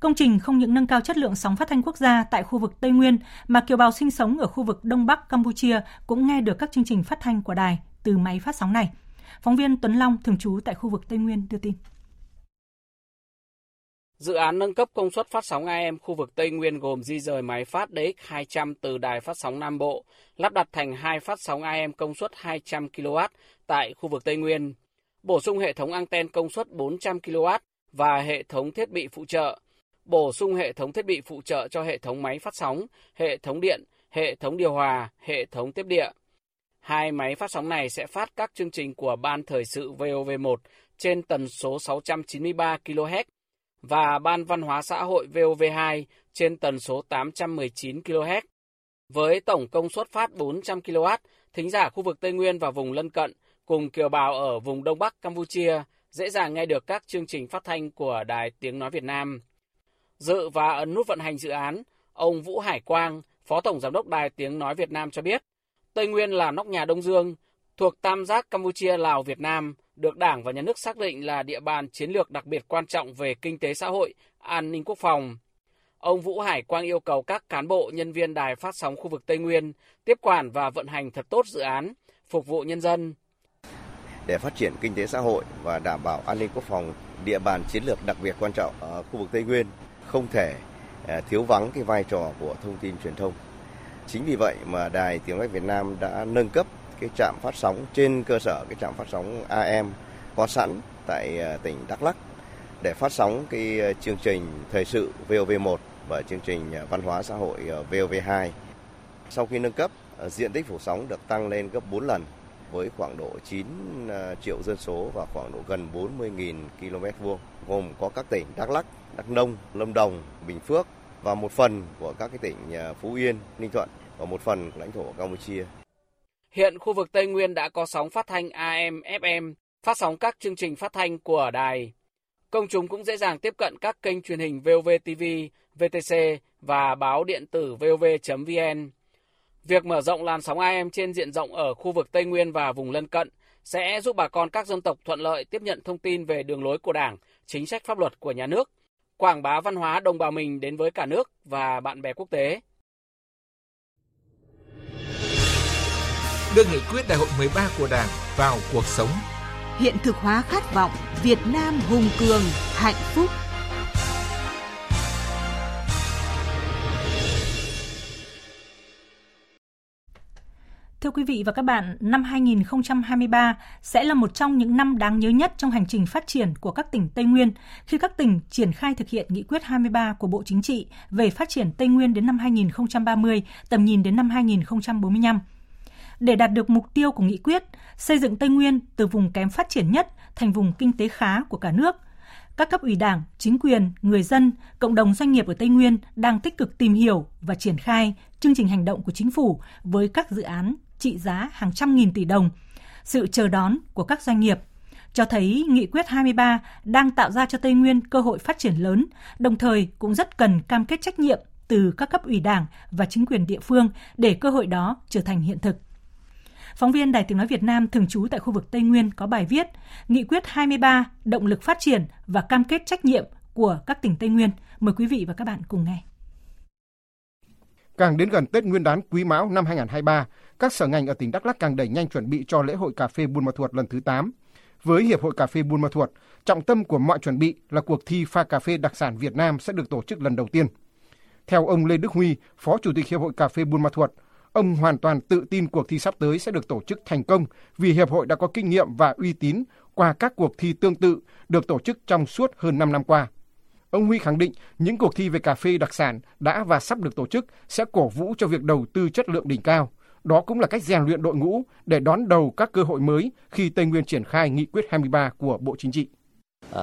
Công trình không những nâng cao chất lượng sóng phát thanh quốc gia tại khu vực Tây Nguyên mà kiều bào sinh sống ở khu vực Đông Bắc Campuchia cũng nghe được các chương trình phát thanh của đài từ máy phát sóng này. Phóng viên Tuấn Long thường trú tại khu vực Tây Nguyên đưa tin. Dự án nâng cấp công suất phát sóng AM khu vực Tây Nguyên gồm di rời máy phát DX200 từ đài phát sóng Nam Bộ, lắp đặt thành 2 phát sóng AM công suất 200 kW tại khu vực Tây Nguyên, bổ sung hệ thống anten công suất 400 kW và hệ thống thiết bị phụ trợ, bổ sung hệ thống thiết bị phụ trợ cho hệ thống máy phát sóng, hệ thống điện, hệ thống điều hòa, hệ thống tiếp địa. Hai máy phát sóng này sẽ phát các chương trình của Ban Thời sự VOV1 trên tần số 693 kHz và Ban Văn hóa Xã hội VOV2 trên tần số 819 kHz. Với tổng công suất phát 400 kW, thính giả khu vực Tây Nguyên và vùng lân cận cùng kiều bào ở vùng Đông Bắc Campuchia dễ dàng nghe được các chương trình phát thanh của Đài Tiếng Nói Việt Nam. Dự và ấn nút vận hành dự án, ông Vũ Hải Quang, Phó Tổng Giám đốc Đài Tiếng Nói Việt Nam cho biết, Tây Nguyên là nóc nhà Đông Dương, thuộc tam giác Campuchia-Lào-Việt Nam, được Đảng và Nhà nước xác định là địa bàn chiến lược đặc biệt quan trọng về kinh tế xã hội, an ninh quốc phòng. Ông Vũ Hải Quang yêu cầu các cán bộ, nhân viên đài phát sóng khu vực Tây Nguyên tiếp quản và vận hành thật tốt dự án, phục vụ nhân dân. Để phát triển kinh tế xã hội và đảm bảo an ninh quốc phòng, địa bàn chiến lược đặc biệt quan trọng ở khu vực Tây Nguyên không thể thiếu vắng cái vai trò của thông tin truyền thông. Chính vì vậy mà Đài Tiếng Nói Việt Nam đã nâng cấp cái trạm phát sóng trên cơ sở cái trạm phát sóng AM có sẵn tại tỉnh Đắk Lắk để phát sóng cái chương trình thời sự VOV1 và chương trình văn hóa xã hội VOV2. Sau khi nâng cấp, diện tích phủ sóng được tăng lên gấp 4 lần với khoảng độ 9 triệu dân số và khoảng độ gần 40.000 km2, gồm có các tỉnh Đắk Lắk, Đắk Nông, Lâm Đồng, Bình Phước và một phần của các cái tỉnh Phú Yên, Ninh Thuận và một phần lãnh thổ Campuchia. Hiện khu vực Tây Nguyên đã có sóng phát thanh AM, FM, phát sóng các chương trình phát thanh của đài. Công chúng cũng dễ dàng tiếp cận các kênh truyền hình VOV TV, VTC và báo điện tử vov.vn. Việc mở rộng làn sóng AM trên diện rộng ở khu vực Tây Nguyên và vùng lân cận sẽ giúp bà con các dân tộc thuận lợi tiếp nhận thông tin về đường lối của Đảng, chính sách pháp luật của nhà nước, quảng bá văn hóa đồng bào mình đến với cả nước và bạn bè quốc tế. Đưa nghị quyết Đại hội 13 của Đảng vào cuộc sống, hiện thực hóa khát vọng Việt Nam hùng cường, hạnh phúc. Thưa quý vị và các bạn, năm 2023 sẽ là một trong những năm đáng nhớ nhất trong hành trình phát triển của các tỉnh Tây Nguyên khi các tỉnh triển khai thực hiện nghị quyết 23 của Bộ Chính trị về phát triển Tây Nguyên đến năm 2030, tầm nhìn đến năm 2045. Để đạt được mục tiêu của nghị quyết, xây dựng Tây Nguyên từ vùng kém phát triển nhất thành vùng kinh tế khá của cả nước, các cấp ủy Đảng, chính quyền, người dân, cộng đồng doanh nghiệp ở Tây Nguyên đang tích cực tìm hiểu và triển khai chương trình hành động của chính phủ với các dự án trị giá hàng trăm nghìn tỷ đồng, sự chờ đón của các doanh nghiệp, cho thấy nghị quyết 23 đang tạo ra cho Tây Nguyên cơ hội phát triển lớn, đồng thời cũng rất cần cam kết trách nhiệm từ các cấp ủy Đảng và chính quyền địa phương để cơ hội đó trở thành hiện thực. Phóng viên Đài Tiếng Nói Việt Nam thường trú tại khu vực Tây Nguyên có bài viết Nghị quyết 23 động lực phát triển và cam kết trách nhiệm của các tỉnh Tây Nguyên. Mời quý vị và các bạn cùng nghe. Càng đến gần Tết Nguyên đán Quý Mão năm 2023, các sở ngành ở tỉnh Đắk Lắk càng đẩy nhanh chuẩn bị cho lễ hội cà phê Buôn Ma Thuột lần thứ 8. Với Hiệp hội Cà phê Buôn Ma Thuột, trọng tâm của mọi chuẩn bị là cuộc thi pha cà phê đặc sản Việt Nam sẽ được tổ chức lần đầu tiên. Theo ông Lê Đức Huy, Phó Chủ tịch Hiệp hội Cà phê Buôn Ma Thuột, ông hoàn toàn tự tin cuộc thi sắp tới sẽ được tổ chức thành công vì Hiệp hội đã có kinh nghiệm và uy tín qua các cuộc thi tương tự được tổ chức trong suốt hơn 5 năm qua. Ông Huy khẳng định những cuộc thi về cà phê đặc sản đã và sắp được tổ chức sẽ cổ vũ cho việc đầu tư chất lượng đỉnh cao. Đó cũng là cách rèn luyện đội ngũ để đón đầu các cơ hội mới khi Tây Nguyên triển khai nghị quyết 23 của Bộ Chính trị.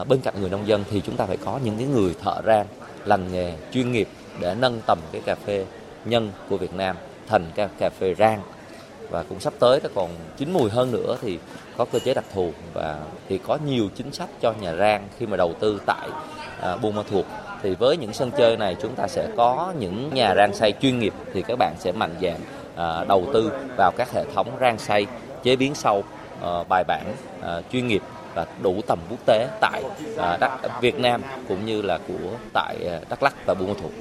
Bên cạnh người nông dân thì chúng ta phải có những cái người thợ rang, lành nghề, chuyên nghiệp để nâng tầm cái cà phê nhân của Việt Nam thành cà phê rang. Và cũng sắp tới nó còn chín mùi hơn nữa thì có cơ chế đặc thù và thì có nhiều chính sách cho nhà rang khi mà đầu tư tại Buôn Ma Thuột. Thì với những sân chơi này chúng ta sẽ có những nhà rang xay chuyên nghiệp thì các bạn sẽ mạnh dạn đầu tư vào các hệ thống rang xay, chế biến sâu, bài bản, chuyên nghiệp và đủ tầm quốc tế tại Việt Nam cũng như là của tại Đắk Lắk và Buôn Ma Thuột.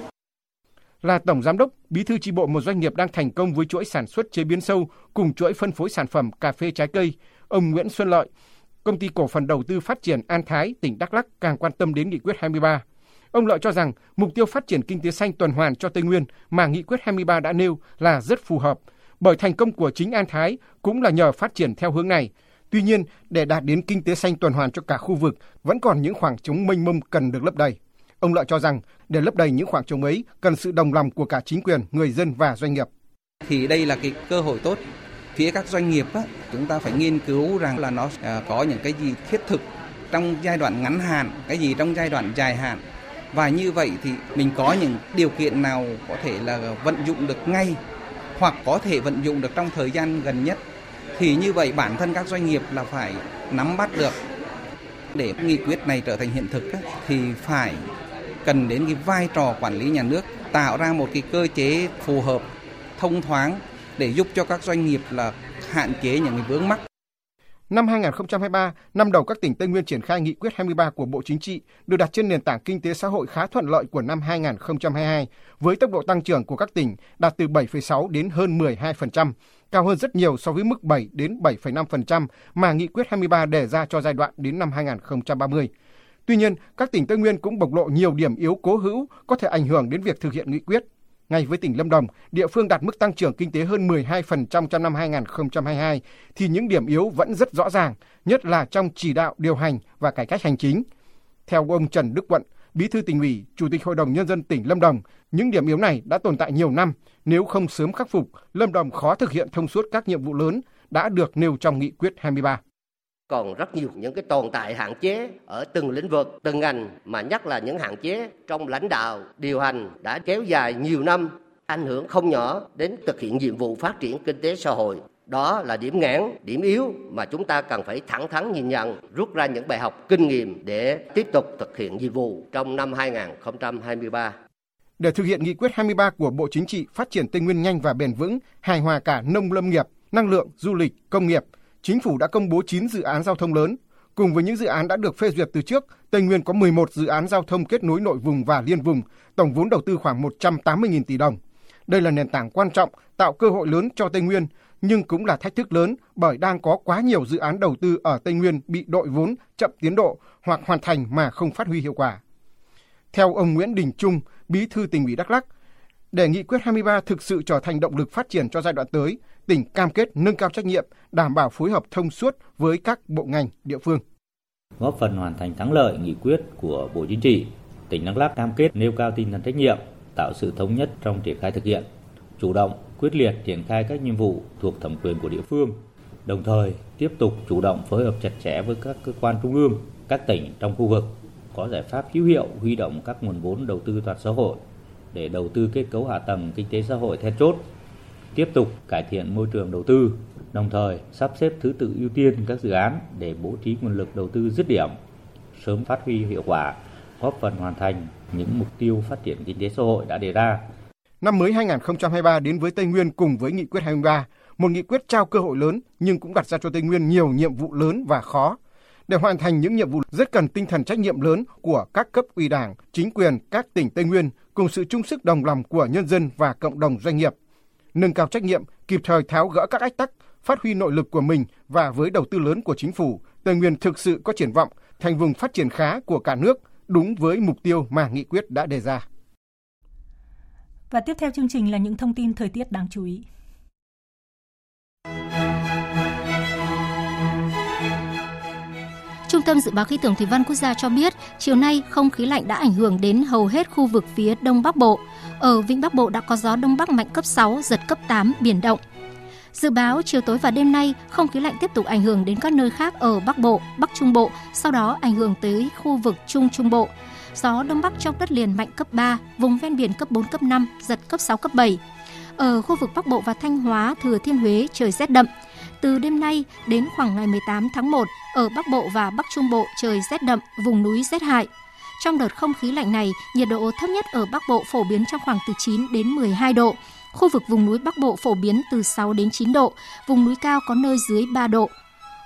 Là Tổng Giám đốc, Bí thư chi bộ một doanh nghiệp đang thành công với chuỗi sản xuất chế biến sâu cùng chuỗi phân phối sản phẩm cà phê trái cây, ông Nguyễn Xuân Lợi, Công ty Cổ phần Đầu tư Phát triển An Thái, tỉnh Đắk Lắk càng quan tâm đến nghị quyết 23. Ông Lợi cho rằng mục tiêu phát triển kinh tế xanh tuần hoàn cho Tây Nguyên mà nghị quyết 23 đã nêu là rất phù hợp, bởi thành công của chính An Thái cũng là nhờ phát triển theo hướng này. Tuy nhiên, để đạt đến kinh tế xanh tuần hoàn cho cả khu vực, vẫn còn những khoảng trống mênh mông cần được lấp đầy. Ông Lợi cho rằng để lấp đầy những khoảng trống ấy cần sự đồng lòng của cả chính quyền, người dân và doanh nghiệp. Thì đây là cái cơ hội tốt Phía các doanh nghiệp á, chúng ta phải nghiên cứu rằng là nó có những cái gì thiết thực trong giai đoạn ngắn hạn, cái gì trong giai đoạn dài hạn. Và như vậy thì mình có những điều kiện nào có thể là vận dụng được ngay hoặc có thể vận dụng được trong thời gian gần nhất. Thì như vậy bản thân các doanh nghiệp là phải nắm bắt được. Để nghị quyết này trở thành hiện thực á, thì phải cần đến cái vai trò quản lý nhà nước tạo ra một cái cơ chế phù hợp, thông thoáng để giúp cho các doanh nghiệp là hạn chế những cái vướng mắc. Năm 2023, năm đầu các tỉnh Tây Nguyên triển khai nghị quyết 23 của Bộ Chính trị được đặt trên nền tảng kinh tế xã hội khá thuận lợi của năm 2022 với tốc độ tăng trưởng của các tỉnh đạt từ 7,6 đến hơn 12%, cao hơn rất nhiều so với mức 7 đến 7,5% mà nghị quyết 23 đề ra cho giai đoạn đến năm 2030. Tuy nhiên, các tỉnh Tây Nguyên cũng bộc lộ nhiều điểm yếu cố hữu có thể ảnh hưởng đến việc thực hiện nghị quyết. Ngay với tỉnh Lâm Đồng, địa phương đạt mức tăng trưởng kinh tế hơn 12% trong năm 2022, thì những điểm yếu vẫn rất rõ ràng, nhất là trong chỉ đạo điều hành và cải cách hành chính. Theo ông Trần Đức Quận, Bí thư tỉnh ủy, Chủ tịch Hội đồng Nhân dân tỉnh Lâm Đồng, những điểm yếu này đã tồn tại nhiều năm. Nếu không sớm khắc phục, Lâm Đồng khó thực hiện thông suốt các nhiệm vụ lớn đã được nêu trong nghị quyết 23. Còn rất nhiều những cái tồn tại hạn chế ở từng lĩnh vực, từng ngành, mà nhất là những hạn chế trong lãnh đạo, điều hành đã kéo dài nhiều năm, ảnh hưởng không nhỏ đến thực hiện nhiệm vụ phát triển kinh tế xã hội. Đó là điểm nghẽn, điểm yếu mà chúng ta cần phải thẳng thắn nhìn nhận, rút ra những bài học kinh nghiệm để tiếp tục thực hiện nhiệm vụ trong năm 2023. Để thực hiện nghị quyết 23 của Bộ Chính trị phát triển Tây Nguyên nhanh và bền vững, hài hòa cả nông lâm nghiệp, năng lượng, du lịch, công nghiệp, Chính phủ đã công bố 9 dự án giao thông lớn. Cùng với những dự án đã được phê duyệt từ trước, Tây Nguyên có 11 dự án giao thông kết nối nội vùng và liên vùng, tổng vốn đầu tư khoảng 180.000 tỷ đồng. Đây là nền tảng quan trọng, tạo cơ hội lớn cho Tây Nguyên, nhưng cũng là thách thức lớn bởi đang có quá nhiều dự án đầu tư ở Tây Nguyên bị đội vốn, chậm tiến độ hoặc hoàn thành mà không phát huy hiệu quả. Theo ông Nguyễn Đình Trung, Bí thư tỉnh ủy Đắk Lắk, để nghị quyết 23 thực sự trở thành động lực phát triển cho giai đoạn tới, tỉnh cam kết nâng cao trách nhiệm, đảm bảo phối hợp thông suốt với các bộ ngành địa phương. Góp phần hoàn thành thắng lợi nghị quyết của Bộ Chính trị, tỉnh Đắk Lắk cam kết nêu cao tinh thần trách nhiệm, tạo sự thống nhất trong triển khai thực hiện, chủ động, quyết liệt triển khai các nhiệm vụ thuộc thẩm quyền của địa phương, đồng thời tiếp tục chủ động phối hợp chặt chẽ với các cơ quan trung ương, các tỉnh trong khu vực, có giải pháp hữu hiệu huy động các nguồn vốn đầu tư toàn xã hội để đầu tư kết cấu hạ tầng kinh tế xã hội then chốt, tiếp tục cải thiện môi trường đầu tư, đồng thời sắp xếp thứ tự ưu tiên các dự án để bố trí nguồn lực đầu tư dứt điểm, sớm phát huy hiệu quả, góp phần hoàn thành những mục tiêu phát triển kinh tế xã hội đã đề ra. Năm mới 2023 đến với Tây Nguyên cùng với nghị quyết 23, một nghị quyết trao cơ hội lớn nhưng cũng đặt ra cho Tây Nguyên nhiều nhiệm vụ lớn và khó. Để hoàn thành những nhiệm vụ rất cần tinh thần trách nhiệm lớn của các cấp ủy Đảng, chính quyền các tỉnh Tây Nguyên cùng sự chung sức đồng lòng của nhân dân và cộng đồng doanh nghiệp. Nâng cao trách nhiệm, kịp thời tháo gỡ các ách tắc, phát huy nội lực của mình và với đầu tư lớn của chính phủ, Tây Nguyên thực sự có triển vọng thành vùng phát triển khá của cả nước đúng với mục tiêu mà nghị quyết đã đề ra. Và tiếp theo chương trình là những thông tin thời tiết đáng chú ý. Trung tâm Dự báo Khí tượng Thủy văn Quốc gia cho biết, chiều nay không khí lạnh đã ảnh hưởng đến hầu hết khu vực phía Đông Bắc Bộ. Ở Vịnh Bắc Bộ đã có gió Đông Bắc mạnh cấp 6, giật cấp 8, biển động. Dự báo chiều tối và đêm nay, không khí lạnh tiếp tục ảnh hưởng đến các nơi khác ở Bắc Bộ, Bắc Trung Bộ, sau đó ảnh hưởng tới khu vực Trung Trung Bộ. Gió Đông Bắc trong đất liền mạnh cấp 3, vùng ven biển cấp 4, cấp 5, giật cấp 6, cấp 7. Ở khu vực Bắc Bộ và Thanh Hóa, Thừa Thiên Huế trời rét đậm. Từ đêm nay đến khoảng ngày 18 tháng 1, ở Bắc Bộ và Bắc Trung Bộ trời rét đậm, vùng núi rét hại. Trong đợt không khí lạnh này, nhiệt độ thấp nhất ở Bắc Bộ phổ biến trong khoảng từ 9 đến 12 độ. Khu vực vùng núi Bắc Bộ phổ biến từ 6 đến 9 độ, vùng núi cao có nơi dưới 3 độ.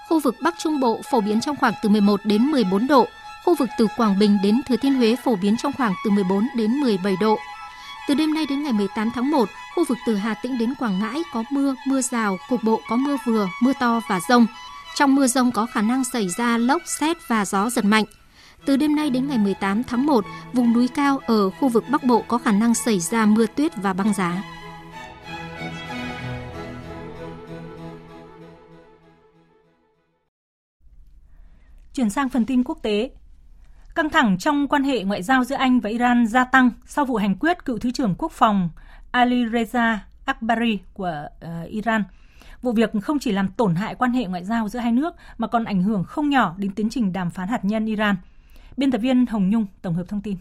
Khu vực Bắc Trung Bộ phổ biến trong khoảng từ 11 đến 14 độ. Khu vực từ Quảng Bình đến Thừa Thiên Huế phổ biến trong khoảng từ 14 đến 17 độ. Từ đêm nay đến ngày 18 tháng 1, khu vực từ Hà Tĩnh đến Quảng Ngãi có mưa, mưa rào, cục bộ có mưa vừa, mưa to và dông. Trong mưa dông có khả năng xảy ra lốc, sét và gió giật mạnh. Từ đêm nay đến ngày 18 tháng 1, vùng núi cao ở khu vực Bắc Bộ có khả năng xảy ra mưa tuyết và băng giá. Chuyển sang phần tin quốc tế. Căng thẳng trong quan hệ ngoại giao giữa Anh và Iran gia tăng sau vụ hành quyết cựu Thứ trưởng Quốc phòng Ali Reza Akbari của Iran. Vụ việc không chỉ làm tổn hại quan hệ ngoại giao giữa hai nước mà còn ảnh hưởng không nhỏ đến tiến trình đàm phán hạt nhân Iran. Biên tập viên Hồng Nhung tổng hợp thông tin.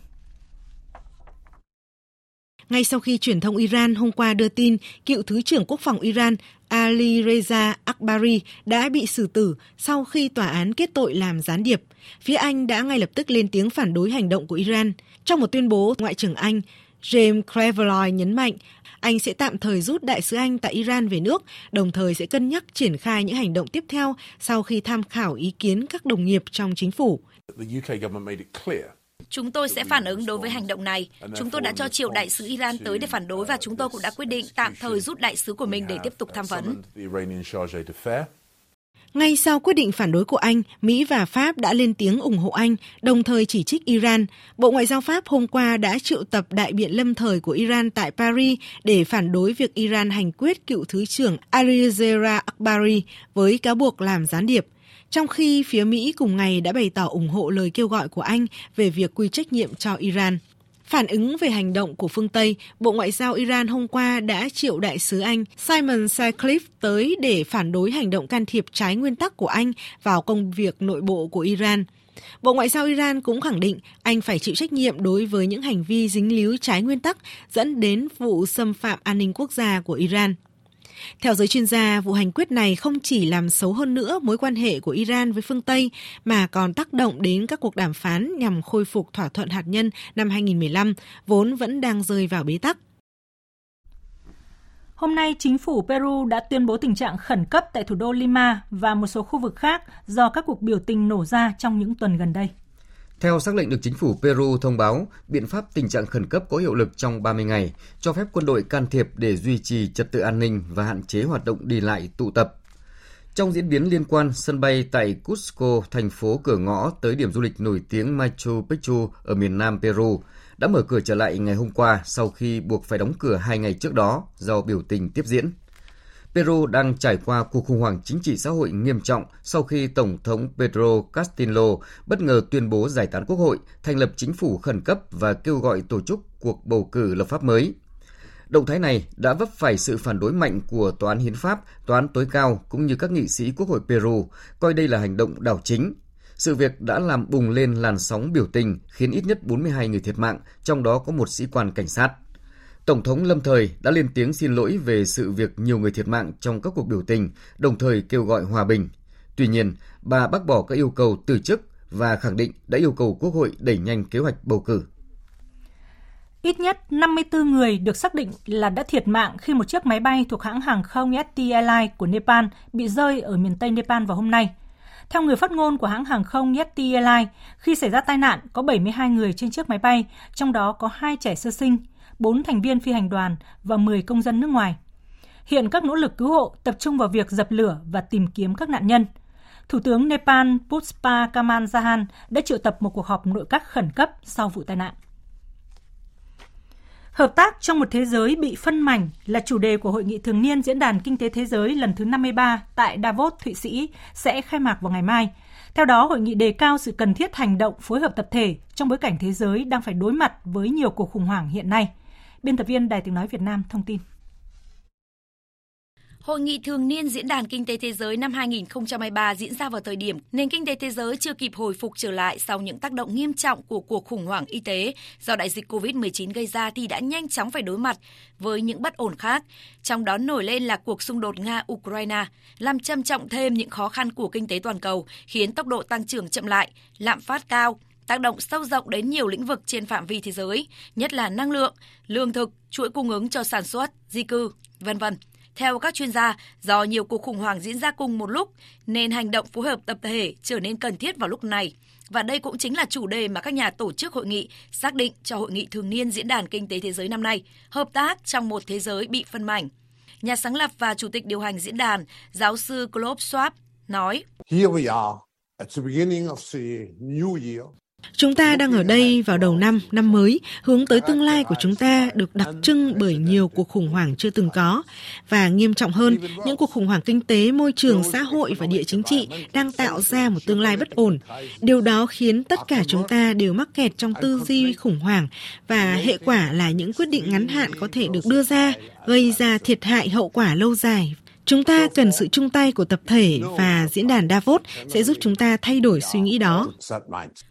Ngay sau khi truyền thông Iran hôm qua đưa tin cựu Thứ trưởng Quốc phòng Iran Ali Reza Akbari đã bị xử tử sau khi tòa án kết tội làm gián điệp, phía Anh đã ngay lập tức lên tiếng phản đối hành động của Iran. Trong một tuyên bố, Ngoại trưởng Anh James Cleverly nhấn mạnh Anh sẽ tạm thời rút đại sứ Anh tại Iran về nước, đồng thời sẽ cân nhắc triển khai những hành động tiếp theo sau khi tham khảo ý kiến các đồng nghiệp trong chính phủ. Chúng tôi sẽ phản ứng đối với hành động này. Chúng tôi đã cho triệu đại sứ Iran tới để phản đối và chúng tôi cũng đã quyết định tạm thời rút đại sứ của mình để tiếp tục tham vấn. Ngay sau quyết định phản đối của Anh, Mỹ và Pháp đã lên tiếng ủng hộ Anh, đồng thời chỉ trích Iran. Bộ Ngoại giao Pháp hôm qua đã triệu tập đại biện lâm thời của Iran tại Paris để phản đối việc Iran hành quyết cựu Thứ trưởng Ali Reza Akbari với cáo buộc làm gián điệp. Trong khi phía Mỹ cùng ngày đã bày tỏ ủng hộ lời kêu gọi của Anh về việc quy trách nhiệm cho Iran. Phản ứng về hành động của phương Tây, Bộ Ngoại giao Iran hôm qua đã triệu đại sứ Anh Simon Sutcliffe tới để phản đối hành động can thiệp trái nguyên tắc của Anh vào công việc nội bộ của Iran. Bộ Ngoại giao Iran cũng khẳng định Anh phải chịu trách nhiệm đối với những hành vi dính líu trái nguyên tắc dẫn đến vụ xâm phạm an ninh quốc gia của Iran. Theo giới chuyên gia, vụ hành quyết này không chỉ làm xấu hơn nữa mối quan hệ của Iran với phương Tây mà còn tác động đến các cuộc đàm phán nhằm khôi phục thỏa thuận hạt nhân năm 2015 vốn vẫn đang rơi vào bế tắc. Hôm nay, chính phủ Peru đã tuyên bố tình trạng khẩn cấp tại thủ đô Lima và một số khu vực khác do các cuộc biểu tình nổ ra trong những tuần gần đây. Theo sắc lệnh được chính phủ Peru thông báo, biện pháp tình trạng khẩn cấp có hiệu lực trong 30 ngày, cho phép quân đội can thiệp để duy trì trật tự an ninh và hạn chế hoạt động đi lại tụ tập. Trong diễn biến liên quan, sân bay tại Cusco, thành phố cửa ngõ tới điểm du lịch nổi tiếng Machu Picchu ở miền nam Peru, đã mở cửa trở lại ngày hôm qua sau khi buộc phải đóng cửa 2 ngày trước đó do biểu tình tiếp diễn. Peru đang trải qua cuộc khủng hoảng chính trị xã hội nghiêm trọng sau khi Tổng thống Pedro Castillo bất ngờ tuyên bố giải tán quốc hội, thành lập chính phủ khẩn cấp và kêu gọi tổ chức cuộc bầu cử lập pháp mới. Động thái này đã vấp phải sự phản đối mạnh của Tòa án Hiến pháp, Tòa án tối cao cũng như các nghị sĩ quốc hội Peru, coi đây là hành động đảo chính. Sự việc đã làm bùng lên làn sóng biểu tình khiến ít nhất 42 người thiệt mạng, trong đó có một sĩ quan cảnh sát. Tổng thống lâm thời đã lên tiếng xin lỗi về sự việc nhiều người thiệt mạng trong các cuộc biểu tình, đồng thời kêu gọi hòa bình. Tuy nhiên, bà bác bỏ các yêu cầu từ chức và khẳng định đã yêu cầu Quốc hội đẩy nhanh kế hoạch bầu cử. Ít nhất 54 người được xác định là đã thiệt mạng khi một chiếc máy bay thuộc hãng hàng không ST Airlines của Nepal bị rơi ở miền Tây Nepal vào hôm nay. Theo người phát ngôn của hãng hàng không Yeti Airlines, khi xảy ra tai nạn có 72 người trên chiếc máy bay, trong đó có 2 trẻ sơ sinh, 4 thành viên phi hành đoàn và 10 công dân nước ngoài. Hiện các nỗ lực cứu hộ tập trung vào việc dập lửa và tìm kiếm các nạn nhân. Thủ tướng Nepal Pushpa Kamal Zahan đã triệu tập một cuộc họp nội các khẩn cấp sau vụ tai nạn. Hợp tác trong một thế giới bị phân mảnh là chủ đề của Hội nghị thường niên Diễn đàn Kinh tế Thế giới lần thứ 53 tại Davos, Thụy Sĩ sẽ khai mạc vào ngày mai. Theo đó, hội nghị đề cao sự cần thiết hành động phối hợp tập thể trong bối cảnh thế giới đang phải đối mặt với nhiều cuộc khủng hoảng hiện nay. Biên tập viên Đài Tiếng Nói Việt Nam thông tin. Hội nghị thường niên Diễn đàn Kinh tế Thế giới năm 2023 diễn ra vào thời điểm nền kinh tế thế giới chưa kịp hồi phục trở lại sau những tác động nghiêm trọng của cuộc khủng hoảng y tế do đại dịch COVID-19 gây ra thì đã nhanh chóng phải đối mặt với những bất ổn khác. Trong đó nổi lên là cuộc xung đột Nga-Ukraine, làm trầm trọng thêm những khó khăn của kinh tế toàn cầu, khiến tốc độ tăng trưởng chậm lại, lạm phát cao, tác động sâu rộng đến nhiều lĩnh vực trên phạm vi thế giới, nhất là năng lượng, lương thực, chuỗi cung ứng cho sản xuất, di cư, v.v. Theo các chuyên gia, do nhiều cuộc khủng hoảng diễn ra cùng một lúc, nên hành động phối hợp tập thể trở nên cần thiết vào lúc này. Và đây cũng chính là chủ đề mà các nhà tổ chức hội nghị xác định cho Hội nghị thường niên Diễn đàn Kinh tế Thế giới năm nay, hợp tác trong một thế giới bị phân mảnh. Nhà sáng lập và chủ tịch điều hành diễn đàn, giáo sư Claude Schwab nói, Here we are at the beginning of the new year. Chúng ta đang ở đây vào đầu năm mới, hướng tới tương lai của chúng ta được đặc trưng bởi nhiều cuộc khủng hoảng chưa từng có. Và nghiêm trọng hơn, những cuộc khủng hoảng kinh tế, môi trường, xã hội và địa chính trị đang tạo ra một tương lai bất ổn. Điều đó khiến tất cả chúng ta đều mắc kẹt trong tư duy khủng hoảng và hệ quả là những quyết định ngắn hạn có thể được đưa ra, gây ra thiệt hại hậu quả lâu dài Chúng ta cần sự chung tay của tập thể và diễn đàn Davos sẽ giúp chúng ta thay đổi suy nghĩ đó.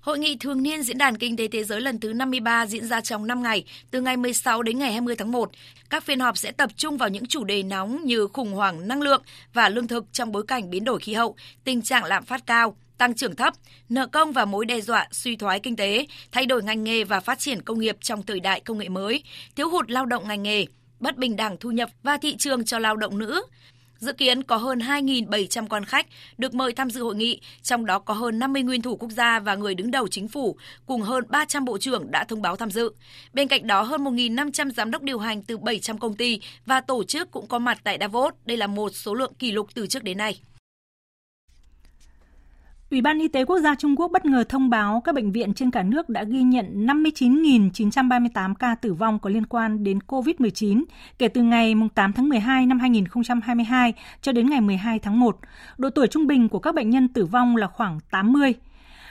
Hội nghị thường niên Diễn đàn Kinh tế Thế giới lần thứ 53 diễn ra trong 5 ngày, từ ngày 16 đến ngày 20 tháng 1. Các phiên họp sẽ tập trung vào những chủ đề nóng như khủng hoảng năng lượng và lương thực trong bối cảnh biến đổi khí hậu, tình trạng lạm phát cao, tăng trưởng thấp, nợ công và mối đe dọa suy thoái kinh tế, thay đổi ngành nghề và phát triển công nghiệp trong thời đại công nghệ mới, thiếu hụt lao động ngành nghề, bất bình đẳng thu nhập và thị trường cho lao động nữ. Dự kiến có hơn 2.700 quan khách được mời tham dự hội nghị, trong đó có hơn 50 nguyên thủ quốc gia và người đứng đầu chính phủ, cùng hơn 300 bộ trưởng đã thông báo tham dự. Bên cạnh đó, hơn 1.500 giám đốc điều hành từ 700 công ty và tổ chức cũng có mặt tại Davos. Đây là một số lượng kỷ lục từ trước đến nay. Ủy ban Y tế Quốc gia Trung Quốc bất ngờ thông báo các bệnh viện trên cả nước đã ghi nhận 59.938 ca tử vong có liên quan đến COVID-19 kể từ ngày 8 tháng 12 năm 2022 cho đến ngày 12 tháng 1. Độ tuổi trung bình của các bệnh nhân tử vong là khoảng 80.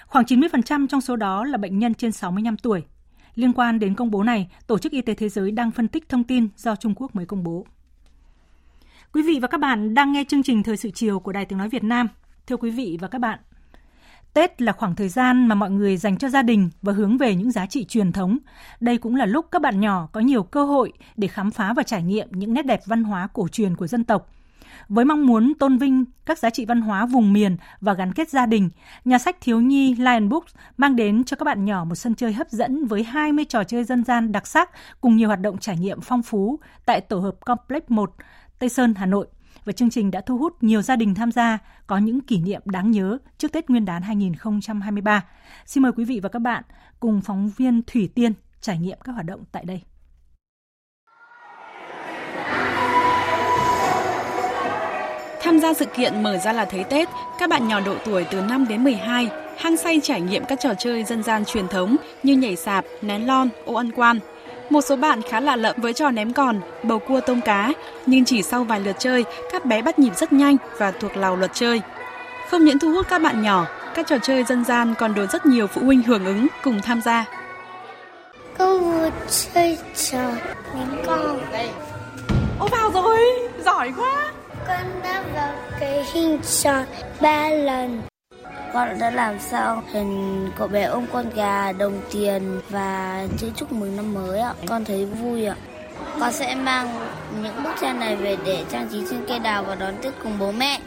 Khoảng 90% trong số đó là bệnh nhân trên 65 tuổi. Liên quan đến công bố này, Tổ chức Y tế Thế giới đang phân tích thông tin do Trung Quốc mới công bố. Quý vị và các bạn đang nghe chương trình Thời sự chiều của Đài Tiếng Nói Việt Nam. Thưa quý vị và các bạn, Tết là khoảng thời gian mà mọi người dành cho gia đình và hướng về những giá trị truyền thống. Đây cũng là lúc các bạn nhỏ có nhiều cơ hội để khám phá và trải nghiệm những nét đẹp văn hóa cổ truyền của dân tộc. Với mong muốn tôn vinh các giá trị văn hóa vùng miền và gắn kết gia đình, nhà sách thiếu nhi Lion Books mang đến cho các bạn nhỏ một sân chơi hấp dẫn với 20 trò chơi dân gian đặc sắc cùng nhiều hoạt động trải nghiệm phong phú tại tổ hợp Complex 1, Tây Sơn, Hà Nội. Và chương trình đã thu hút nhiều gia đình tham gia, có những kỷ niệm đáng nhớ trước Tết Nguyên đán 2023. Xin mời quý vị và các bạn cùng phóng viên Thủy Tiên trải nghiệm các hoạt động tại đây. Tham gia sự kiện Mở ra là thấy Tết, các bạn nhỏ độ tuổi từ 5 đến 12, hăng say trải nghiệm các trò chơi dân gian truyền thống như nhảy sạp, ném lon, ô ăn quan. Một số bạn khá lạ lẫm với trò ném còn, bầu cua tôm cá, nhưng chỉ sau vài lượt chơi, các bé bắt nhịp rất nhanh và thuộc lào luật chơi. Không những thu hút các bạn nhỏ, các trò chơi dân gian còn được rất nhiều phụ huynh hưởng ứng cùng tham gia. Cô vừa chơi trò ném còn. Ô vào rồi, giỏi quá. Con đã vào cái hình tròn 3 lần. Con đã làm sao hình cậu bé ôm con gà, đồng tiền và chữ chúc mừng năm mới ạ. Con thấy vui ạ. Con sẽ mang những bức tranh này về để trang trí trên cây đào và đón Tết cùng bố mẹ.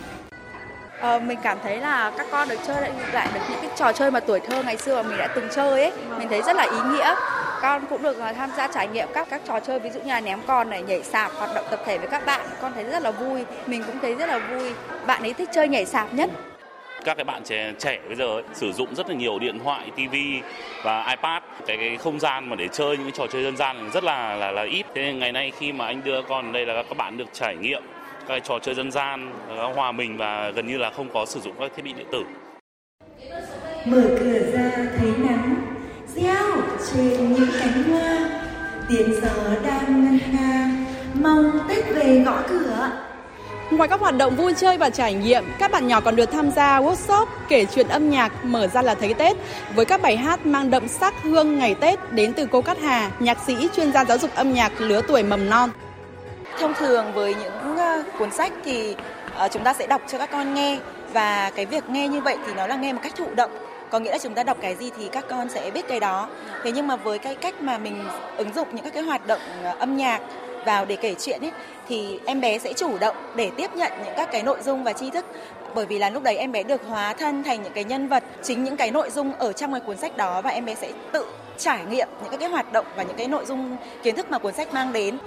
Mình cảm thấy là các con được chơi lại được những cái trò chơi mà tuổi thơ ngày xưa mà mình đã từng chơi ấy. Mình thấy rất là ý nghĩa. Con cũng được tham gia trải nghiệm các trò chơi, ví dụ như là ném con này, nhảy sạp, hoạt động tập thể với các bạn. Con thấy rất là vui. Mình cũng thấy rất là vui. Bạn ấy thích chơi nhảy sạp nhất. Các cái bạn trẻ bây giờ ấy, sử dụng rất là nhiều điện thoại, tivi và iPad. Cái không gian mà để chơi những trò chơi dân gian rất là ít. Thế nên ngày nay khi mà anh đưa con đây là các bạn được trải nghiệm các trò chơi dân gian, hòa mình và gần như là không có sử dụng các thiết bị điện tử. Mở cửa ra thấy nắng, reo trên những cánh hoa, tiếng gió đang ngân nga, mong Tết về gõ cửa. Ngoài các hoạt động vui chơi và trải nghiệm, các bạn nhỏ còn được tham gia workshop kể chuyện âm nhạc Mở ra là thấy Tết với các bài hát mang đậm sắc hương ngày Tết đến từ cô Cát Hà, nhạc sĩ chuyên gia giáo dục âm nhạc lứa tuổi mầm non. Thông thường với những cuốn sách thì chúng ta sẽ đọc cho các con nghe, và cái việc nghe như vậy thì nó là nghe một cách thụ động. Có nghĩa là chúng ta đọc cái gì thì các con sẽ biết cái đó. Thế nhưng mà với cái cách mà mình ứng dụng những các cái hoạt động âm nhạc vào để kể chuyện ấy, thì em bé sẽ chủ động để tiếp nhận những các cái nội dung và tri thức, bởi vì là lúc đấy em bé được hóa thân thành những cái nhân vật chính những cái nội dung ở trong cái cuốn sách đó, và em bé sẽ tự trải nghiệm những các cái hoạt động và những cái nội dung kiến thức mà cuốn sách mang đến.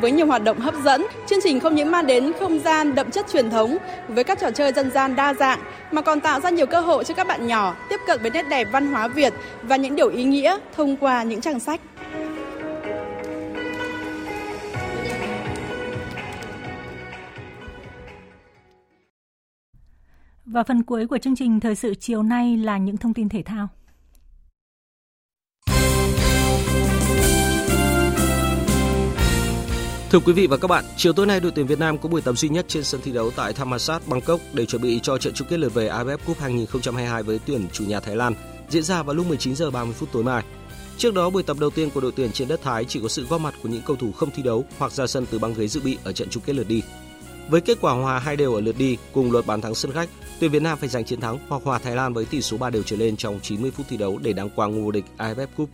Với nhiều hoạt động hấp dẫn, chương trình không những mang đến không gian đậm chất truyền thống với các trò chơi dân gian đa dạng mà còn tạo ra nhiều cơ hội cho các bạn nhỏ tiếp cận với nét đẹp văn hóa Việt và những điều ý nghĩa thông qua những trang sách. Và phần cuối của chương trình Thời sự chiều nay là những thông tin thể thao. Thưa quý vị và các bạn, chiều tối nay đội tuyển Việt Nam có buổi tập duy nhất trên sân thi đấu tại Thammasat, Bangkok để chuẩn bị cho trận chung kết lượt về AFF Cup 2022 với tuyển chủ nhà Thái Lan diễn ra vào lúc 19h30 tối mai. Trước đó, buổi tập đầu tiên của đội tuyển trên đất Thái chỉ có sự góp mặt của những cầu thủ không thi đấu hoặc ra sân từ băng ghế dự bị ở trận chung kết lượt đi. Với kết quả hòa 2-2 ở lượt đi cùng luật bàn thắng sân khách, tuyển Việt Nam phải giành chiến thắng hoặc hòa Thái Lan với tỷ số 3-3 trở lên trong 90 phút thi đấu để đăng quang ngôi vô địch AFF Cup.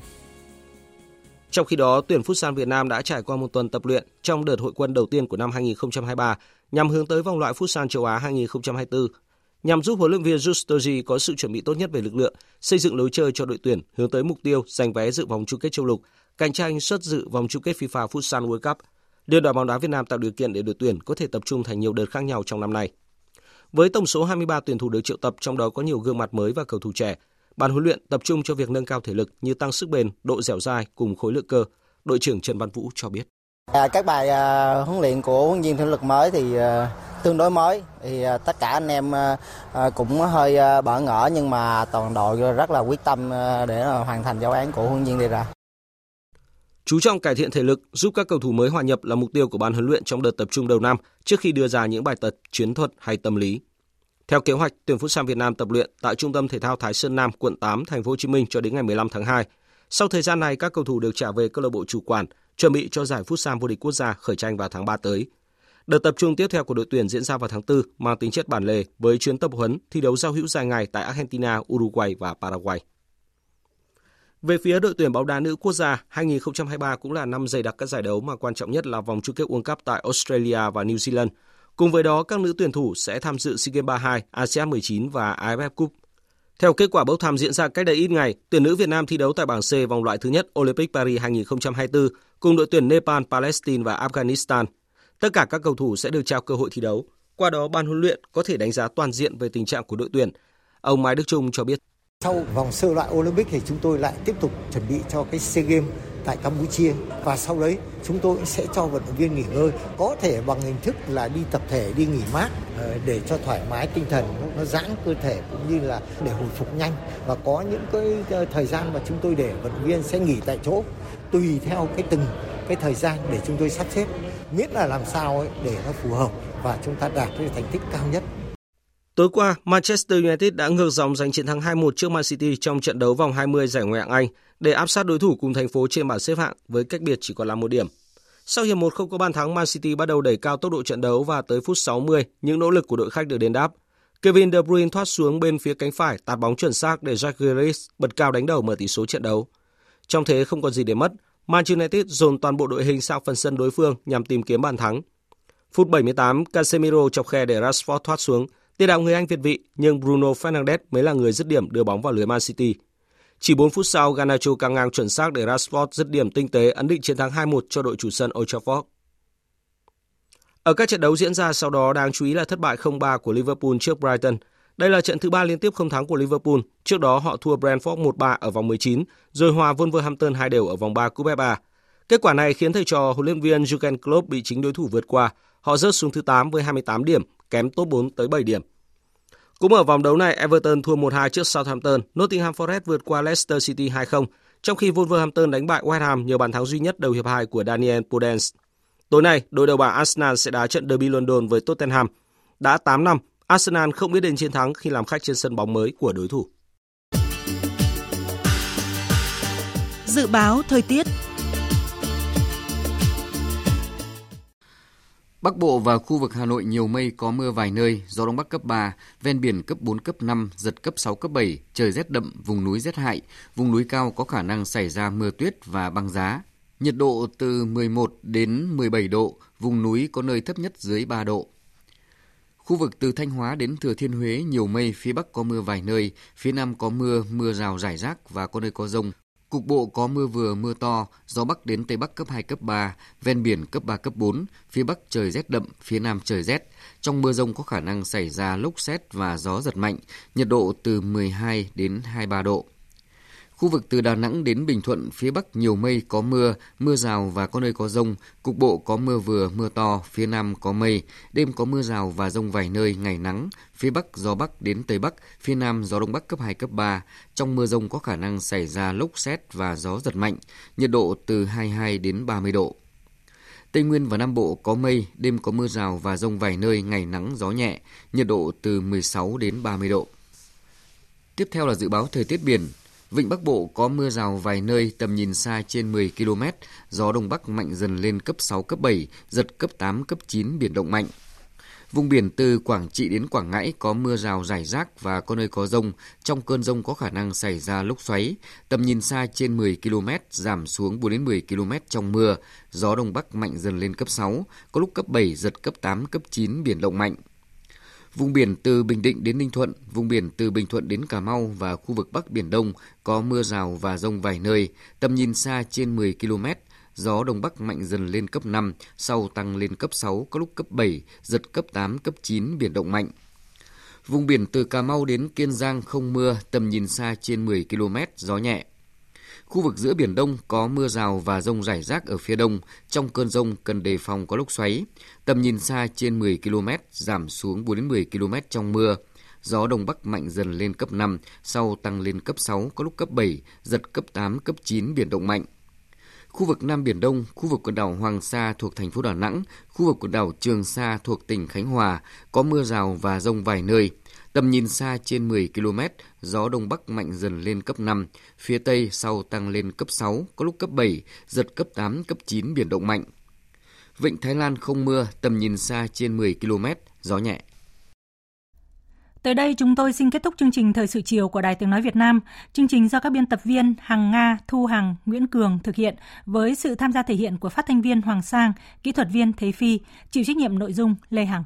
Trong khi đó, tuyển Futsal Việt Nam đã trải qua một tuần tập luyện trong đợt hội quân đầu tiên của năm 2023 nhằm hướng tới vòng loại Futsal châu Á 2024. Nhằm giúp huấn luyện viên Justoji có sự chuẩn bị tốt nhất về lực lượng, xây dựng lối chơi cho đội tuyển hướng tới mục tiêu giành vé dự vòng chung kết châu lục, cạnh tranh suất dự vòng chung kết FIFA Futsal World Cup, Liên đoàn bóng đá Việt Nam tạo điều kiện để đội tuyển có thể tập trung thành nhiều đợt khác nhau trong năm nay. Với tổng số 23 tuyển thủ được triệu tập, trong đó có nhiều gương mặt mới và cầu thủ trẻ, ban huấn luyện tập trung cho việc nâng cao thể lực như tăng sức bền, độ dẻo dai cùng khối lượng cơ. Đội trưởng Trần Văn Vũ cho biết: các bài huấn luyện của huấn luyện thể lực mới thì tương đối mới, thì tất cả anh em cũng hơi bỡ ngỡ, nhưng mà toàn đội rất là quyết tâm để hoàn thành giáo án của huấn luyện đề ra. Chú trọng cải thiện thể lực giúp các cầu thủ mới hòa nhập là mục tiêu của ban huấn luyện trong đợt tập trung đầu năm trước khi đưa ra những bài tập chiến thuật hay tâm lý. Theo kế hoạch, tuyển Futsal Việt Nam tập luyện tại Trung tâm Thể thao Thái Sơn Nam, quận 8, thành phố Hồ Chí Minh cho đến ngày 15 tháng 2. Sau thời gian này, các cầu thủ được trả về câu lạc bộ chủ quản, chuẩn bị cho giải Futsal vô địch quốc gia khởi tranh vào tháng 3 tới. Đợt tập trung tiếp theo của đội tuyển diễn ra vào tháng 4 mang tính chất bản lề với chuyến tập huấn, thi đấu giao hữu dài ngày tại Argentina, Uruguay và Paraguay. Về phía đội tuyển bóng đá nữ quốc gia, 2023 cũng là năm dày đặc các giải đấu mà quan trọng nhất là vòng chung kết World Cup tại Australia và New Zealand. Cùng với đó, các nữ tuyển thủ sẽ tham dự SEA Games 32, ASEAN 19 và AFF Cup. Theo kết quả bốc thăm diễn ra cách đây ít ngày, tuyển nữ Việt Nam thi đấu tại bảng C vòng loại thứ nhất Olympic Paris 2024 cùng đội tuyển Nepal, Palestine và Afghanistan. Tất cả các cầu thủ sẽ được trao cơ hội thi đấu. Qua đó, ban huấn luyện có thể đánh giá toàn diện về tình trạng của đội tuyển. Ông Mai Đức Trung cho biết: sau vòng sơ loại Olympic thì chúng tôi lại tiếp tục chuẩn bị cho cái SEA Games tại Campuchia, và sau đấy chúng tôi sẽ cho vận động viên nghỉ ngơi, có thể bằng hình thức là đi tập thể, đi nghỉ mát để cho thoải mái tinh thần, nó giãn cơ thể cũng như là để hồi phục nhanh, và có những cái thời gian mà chúng tôi để vận động viên sẽ nghỉ tại chỗ tùy theo từng thời gian để chúng tôi sắp xếp, miễn là làm sao ấy để nó phù hợp và chúng ta đạt được thành tích cao nhất. Tối qua, Manchester United đã ngược dòng giành chiến thắng 2-1 trước Man City trong trận đấu vòng 20 giải Ngoại hạng Anh để áp sát đối thủ cùng thành phố trên bảng xếp hạng với cách biệt chỉ còn là 1 điểm. Sau hiệp 1 không có bàn thắng, Man City bắt đầu đẩy cao tốc độ trận đấu và tới phút 60, những nỗ lực của đội khách được đền đáp. Kevin De Bruyne thoát xuống bên phía cánh phải, tạt bóng chuẩn xác để Jack Grealish bật cao đánh đầu mở tỷ số trận đấu. Trong thế không còn gì để mất, Man United dồn toàn bộ đội hình sang phần sân đối phương nhằm tìm kiếm bàn thắng. Phút 78, Casemiro chọc khe để Rashford thoát xuống. Tiền đạo người Anh việt vị, nhưng Bruno Fernandes mới là người dứt điểm đưa bóng vào lưới Man City. Chỉ 4 phút sau, Garnacho căng ngang chuẩn xác để Rashford dứt điểm tinh tế ấn định chiến thắng 2-1 cho đội chủ sân Old Trafford. Ở các trận đấu diễn ra sau đó, đáng chú ý là thất bại 0-3 của Liverpool trước Brighton. Đây là trận thứ 3 liên tiếp không thắng của Liverpool, trước đó họ thua Brentford 1-3 ở vòng 19, rồi hòa Wolverhampton 2-2 ở vòng 3 Cúp FA. Kết quả này khiến thầy trò huấn luyện viên Jurgen Klopp bị chính đối thủ vượt qua, họ rớt xuống thứ 8 với 28 điểm, kém top 4 tới 7 điểm. Cũng ở vòng đấu này, Everton thua 1-2 trước Southampton, Nottingham Forest vượt qua Leicester City 2-0, trong khi Wolverhampton đánh bại West Ham nhờ bàn thắng duy nhất đầu hiệp 2 của Daniel Podence. Tối nay, đội đầu bảng Arsenal sẽ đá trận derby London với Tottenham. Đã 8 năm, Arsenal không biết đến chiến thắng khi làm khách trên sân bóng mới của đối thủ. Dự báo thời tiết. Bắc Bộ và khu vực Hà Nội nhiều mây, có mưa vài nơi, gió Đông Bắc cấp 3, ven biển cấp 4, cấp 5, giật cấp 6, cấp 7, trời rét đậm, vùng núi rét hại, vùng núi cao có khả năng xảy ra mưa tuyết và băng giá. Nhiệt độ từ 11 đến 17 độ, vùng núi có nơi thấp nhất dưới 3 độ. Khu vực từ Thanh Hóa đến Thừa Thiên Huế nhiều mây, phía Bắc có mưa vài nơi, phía Nam có mưa, mưa rào rải rác và có nơi có dông. Cục bộ có mưa vừa mưa to, gió Bắc đến Tây Bắc cấp 2, cấp 3, ven biển cấp 3, cấp 4, phía Bắc trời rét đậm, phía Nam trời rét. Trong mưa dông có khả năng xảy ra lốc sét và gió giật mạnh, nhiệt độ từ 12 đến 23 độ. Khu vực từ Đà Nẵng đến Bình Thuận, phía Bắc nhiều mây, có mưa, mưa rào và có nơi có dông, cục bộ có mưa vừa mưa to, phía Nam có mây, đêm có mưa rào và dông vài nơi, ngày nắng, phía Bắc gió Bắc đến Tây Bắc, phía Nam gió Đông Bắc cấp 2, cấp 3, trong mưa dông có khả năng xảy ra lốc sét và gió giật mạnh, nhiệt độ từ 22 đến 30 độ. Tây Nguyên và Nam Bộ có mây, đêm có mưa rào và dông vài nơi, ngày nắng, gió nhẹ, nhiệt độ từ 16 đến 30 độ. Tiếp theo là dự báo thời tiết biển. Vịnh Bắc Bộ có mưa rào vài nơi, tầm nhìn xa trên 10 km, gió Đông Bắc mạnh dần lên cấp 6, cấp 7, giật cấp 8, cấp 9, biển động mạnh. Vùng biển từ Quảng Trị đến Quảng Ngãi có mưa rào rải rác và có nơi có dông. Trong cơn dông có khả năng xảy ra lốc xoáy. Tầm nhìn xa trên 10 km, giảm xuống 4-10 km trong mưa. Gió Đông Bắc mạnh dần lên cấp 6, có lúc cấp 7, giật cấp 8, cấp 9, biển động mạnh. Vùng biển từ Bình Định đến Ninh Thuận, vùng biển từ Bình Thuận đến Cà Mau và khu vực Bắc Biển Đông có mưa rào và dông vài nơi. Tầm nhìn xa trên 10 km. Gió Đông Bắc mạnh dần lên cấp 5, sau tăng lên cấp 6, có lúc cấp 7, giật cấp 8, cấp 9, biển động mạnh. Vùng biển từ Cà Mau đến Kiên Giang không mưa, tầm nhìn xa trên 10 km, gió nhẹ. Khu vực giữa Biển Đông có mưa rào và dông rải rác ở phía đông, trong cơn dông cần đề phòng có lốc xoáy. Tầm nhìn xa trên 10 km, giảm xuống 4-10 km trong mưa. Gió Đông Bắc mạnh dần lên cấp 5, sau tăng lên cấp 6, có lúc cấp 7, giật cấp 8, cấp 9, biển động mạnh. Khu vực Nam Biển Đông, khu vực quần đảo Hoàng Sa thuộc thành phố Đà Nẵng, khu vực quần đảo Trường Sa thuộc tỉnh Khánh Hòa, có mưa rào và dông vài nơi. Tầm nhìn xa trên 10 km, gió Đông Bắc mạnh dần lên cấp 5, phía Tây sau tăng lên cấp 6, có lúc cấp 7, giật cấp 8, cấp 9, biển động mạnh. Vịnh Thái Lan không mưa, tầm nhìn xa trên 10 km, gió nhẹ. Tới đây chúng tôi xin kết thúc chương trình Thời sự chiều của Đài Tiếng Nói Việt Nam. Chương trình do các biên tập viên Hằng Nga, Thu Hằng, Nguyễn Cường thực hiện với sự tham gia thể hiện của phát thanh viên Hoàng Sang, kỹ thuật viên Thế Phi, chịu trách nhiệm nội dung Lê Hằng.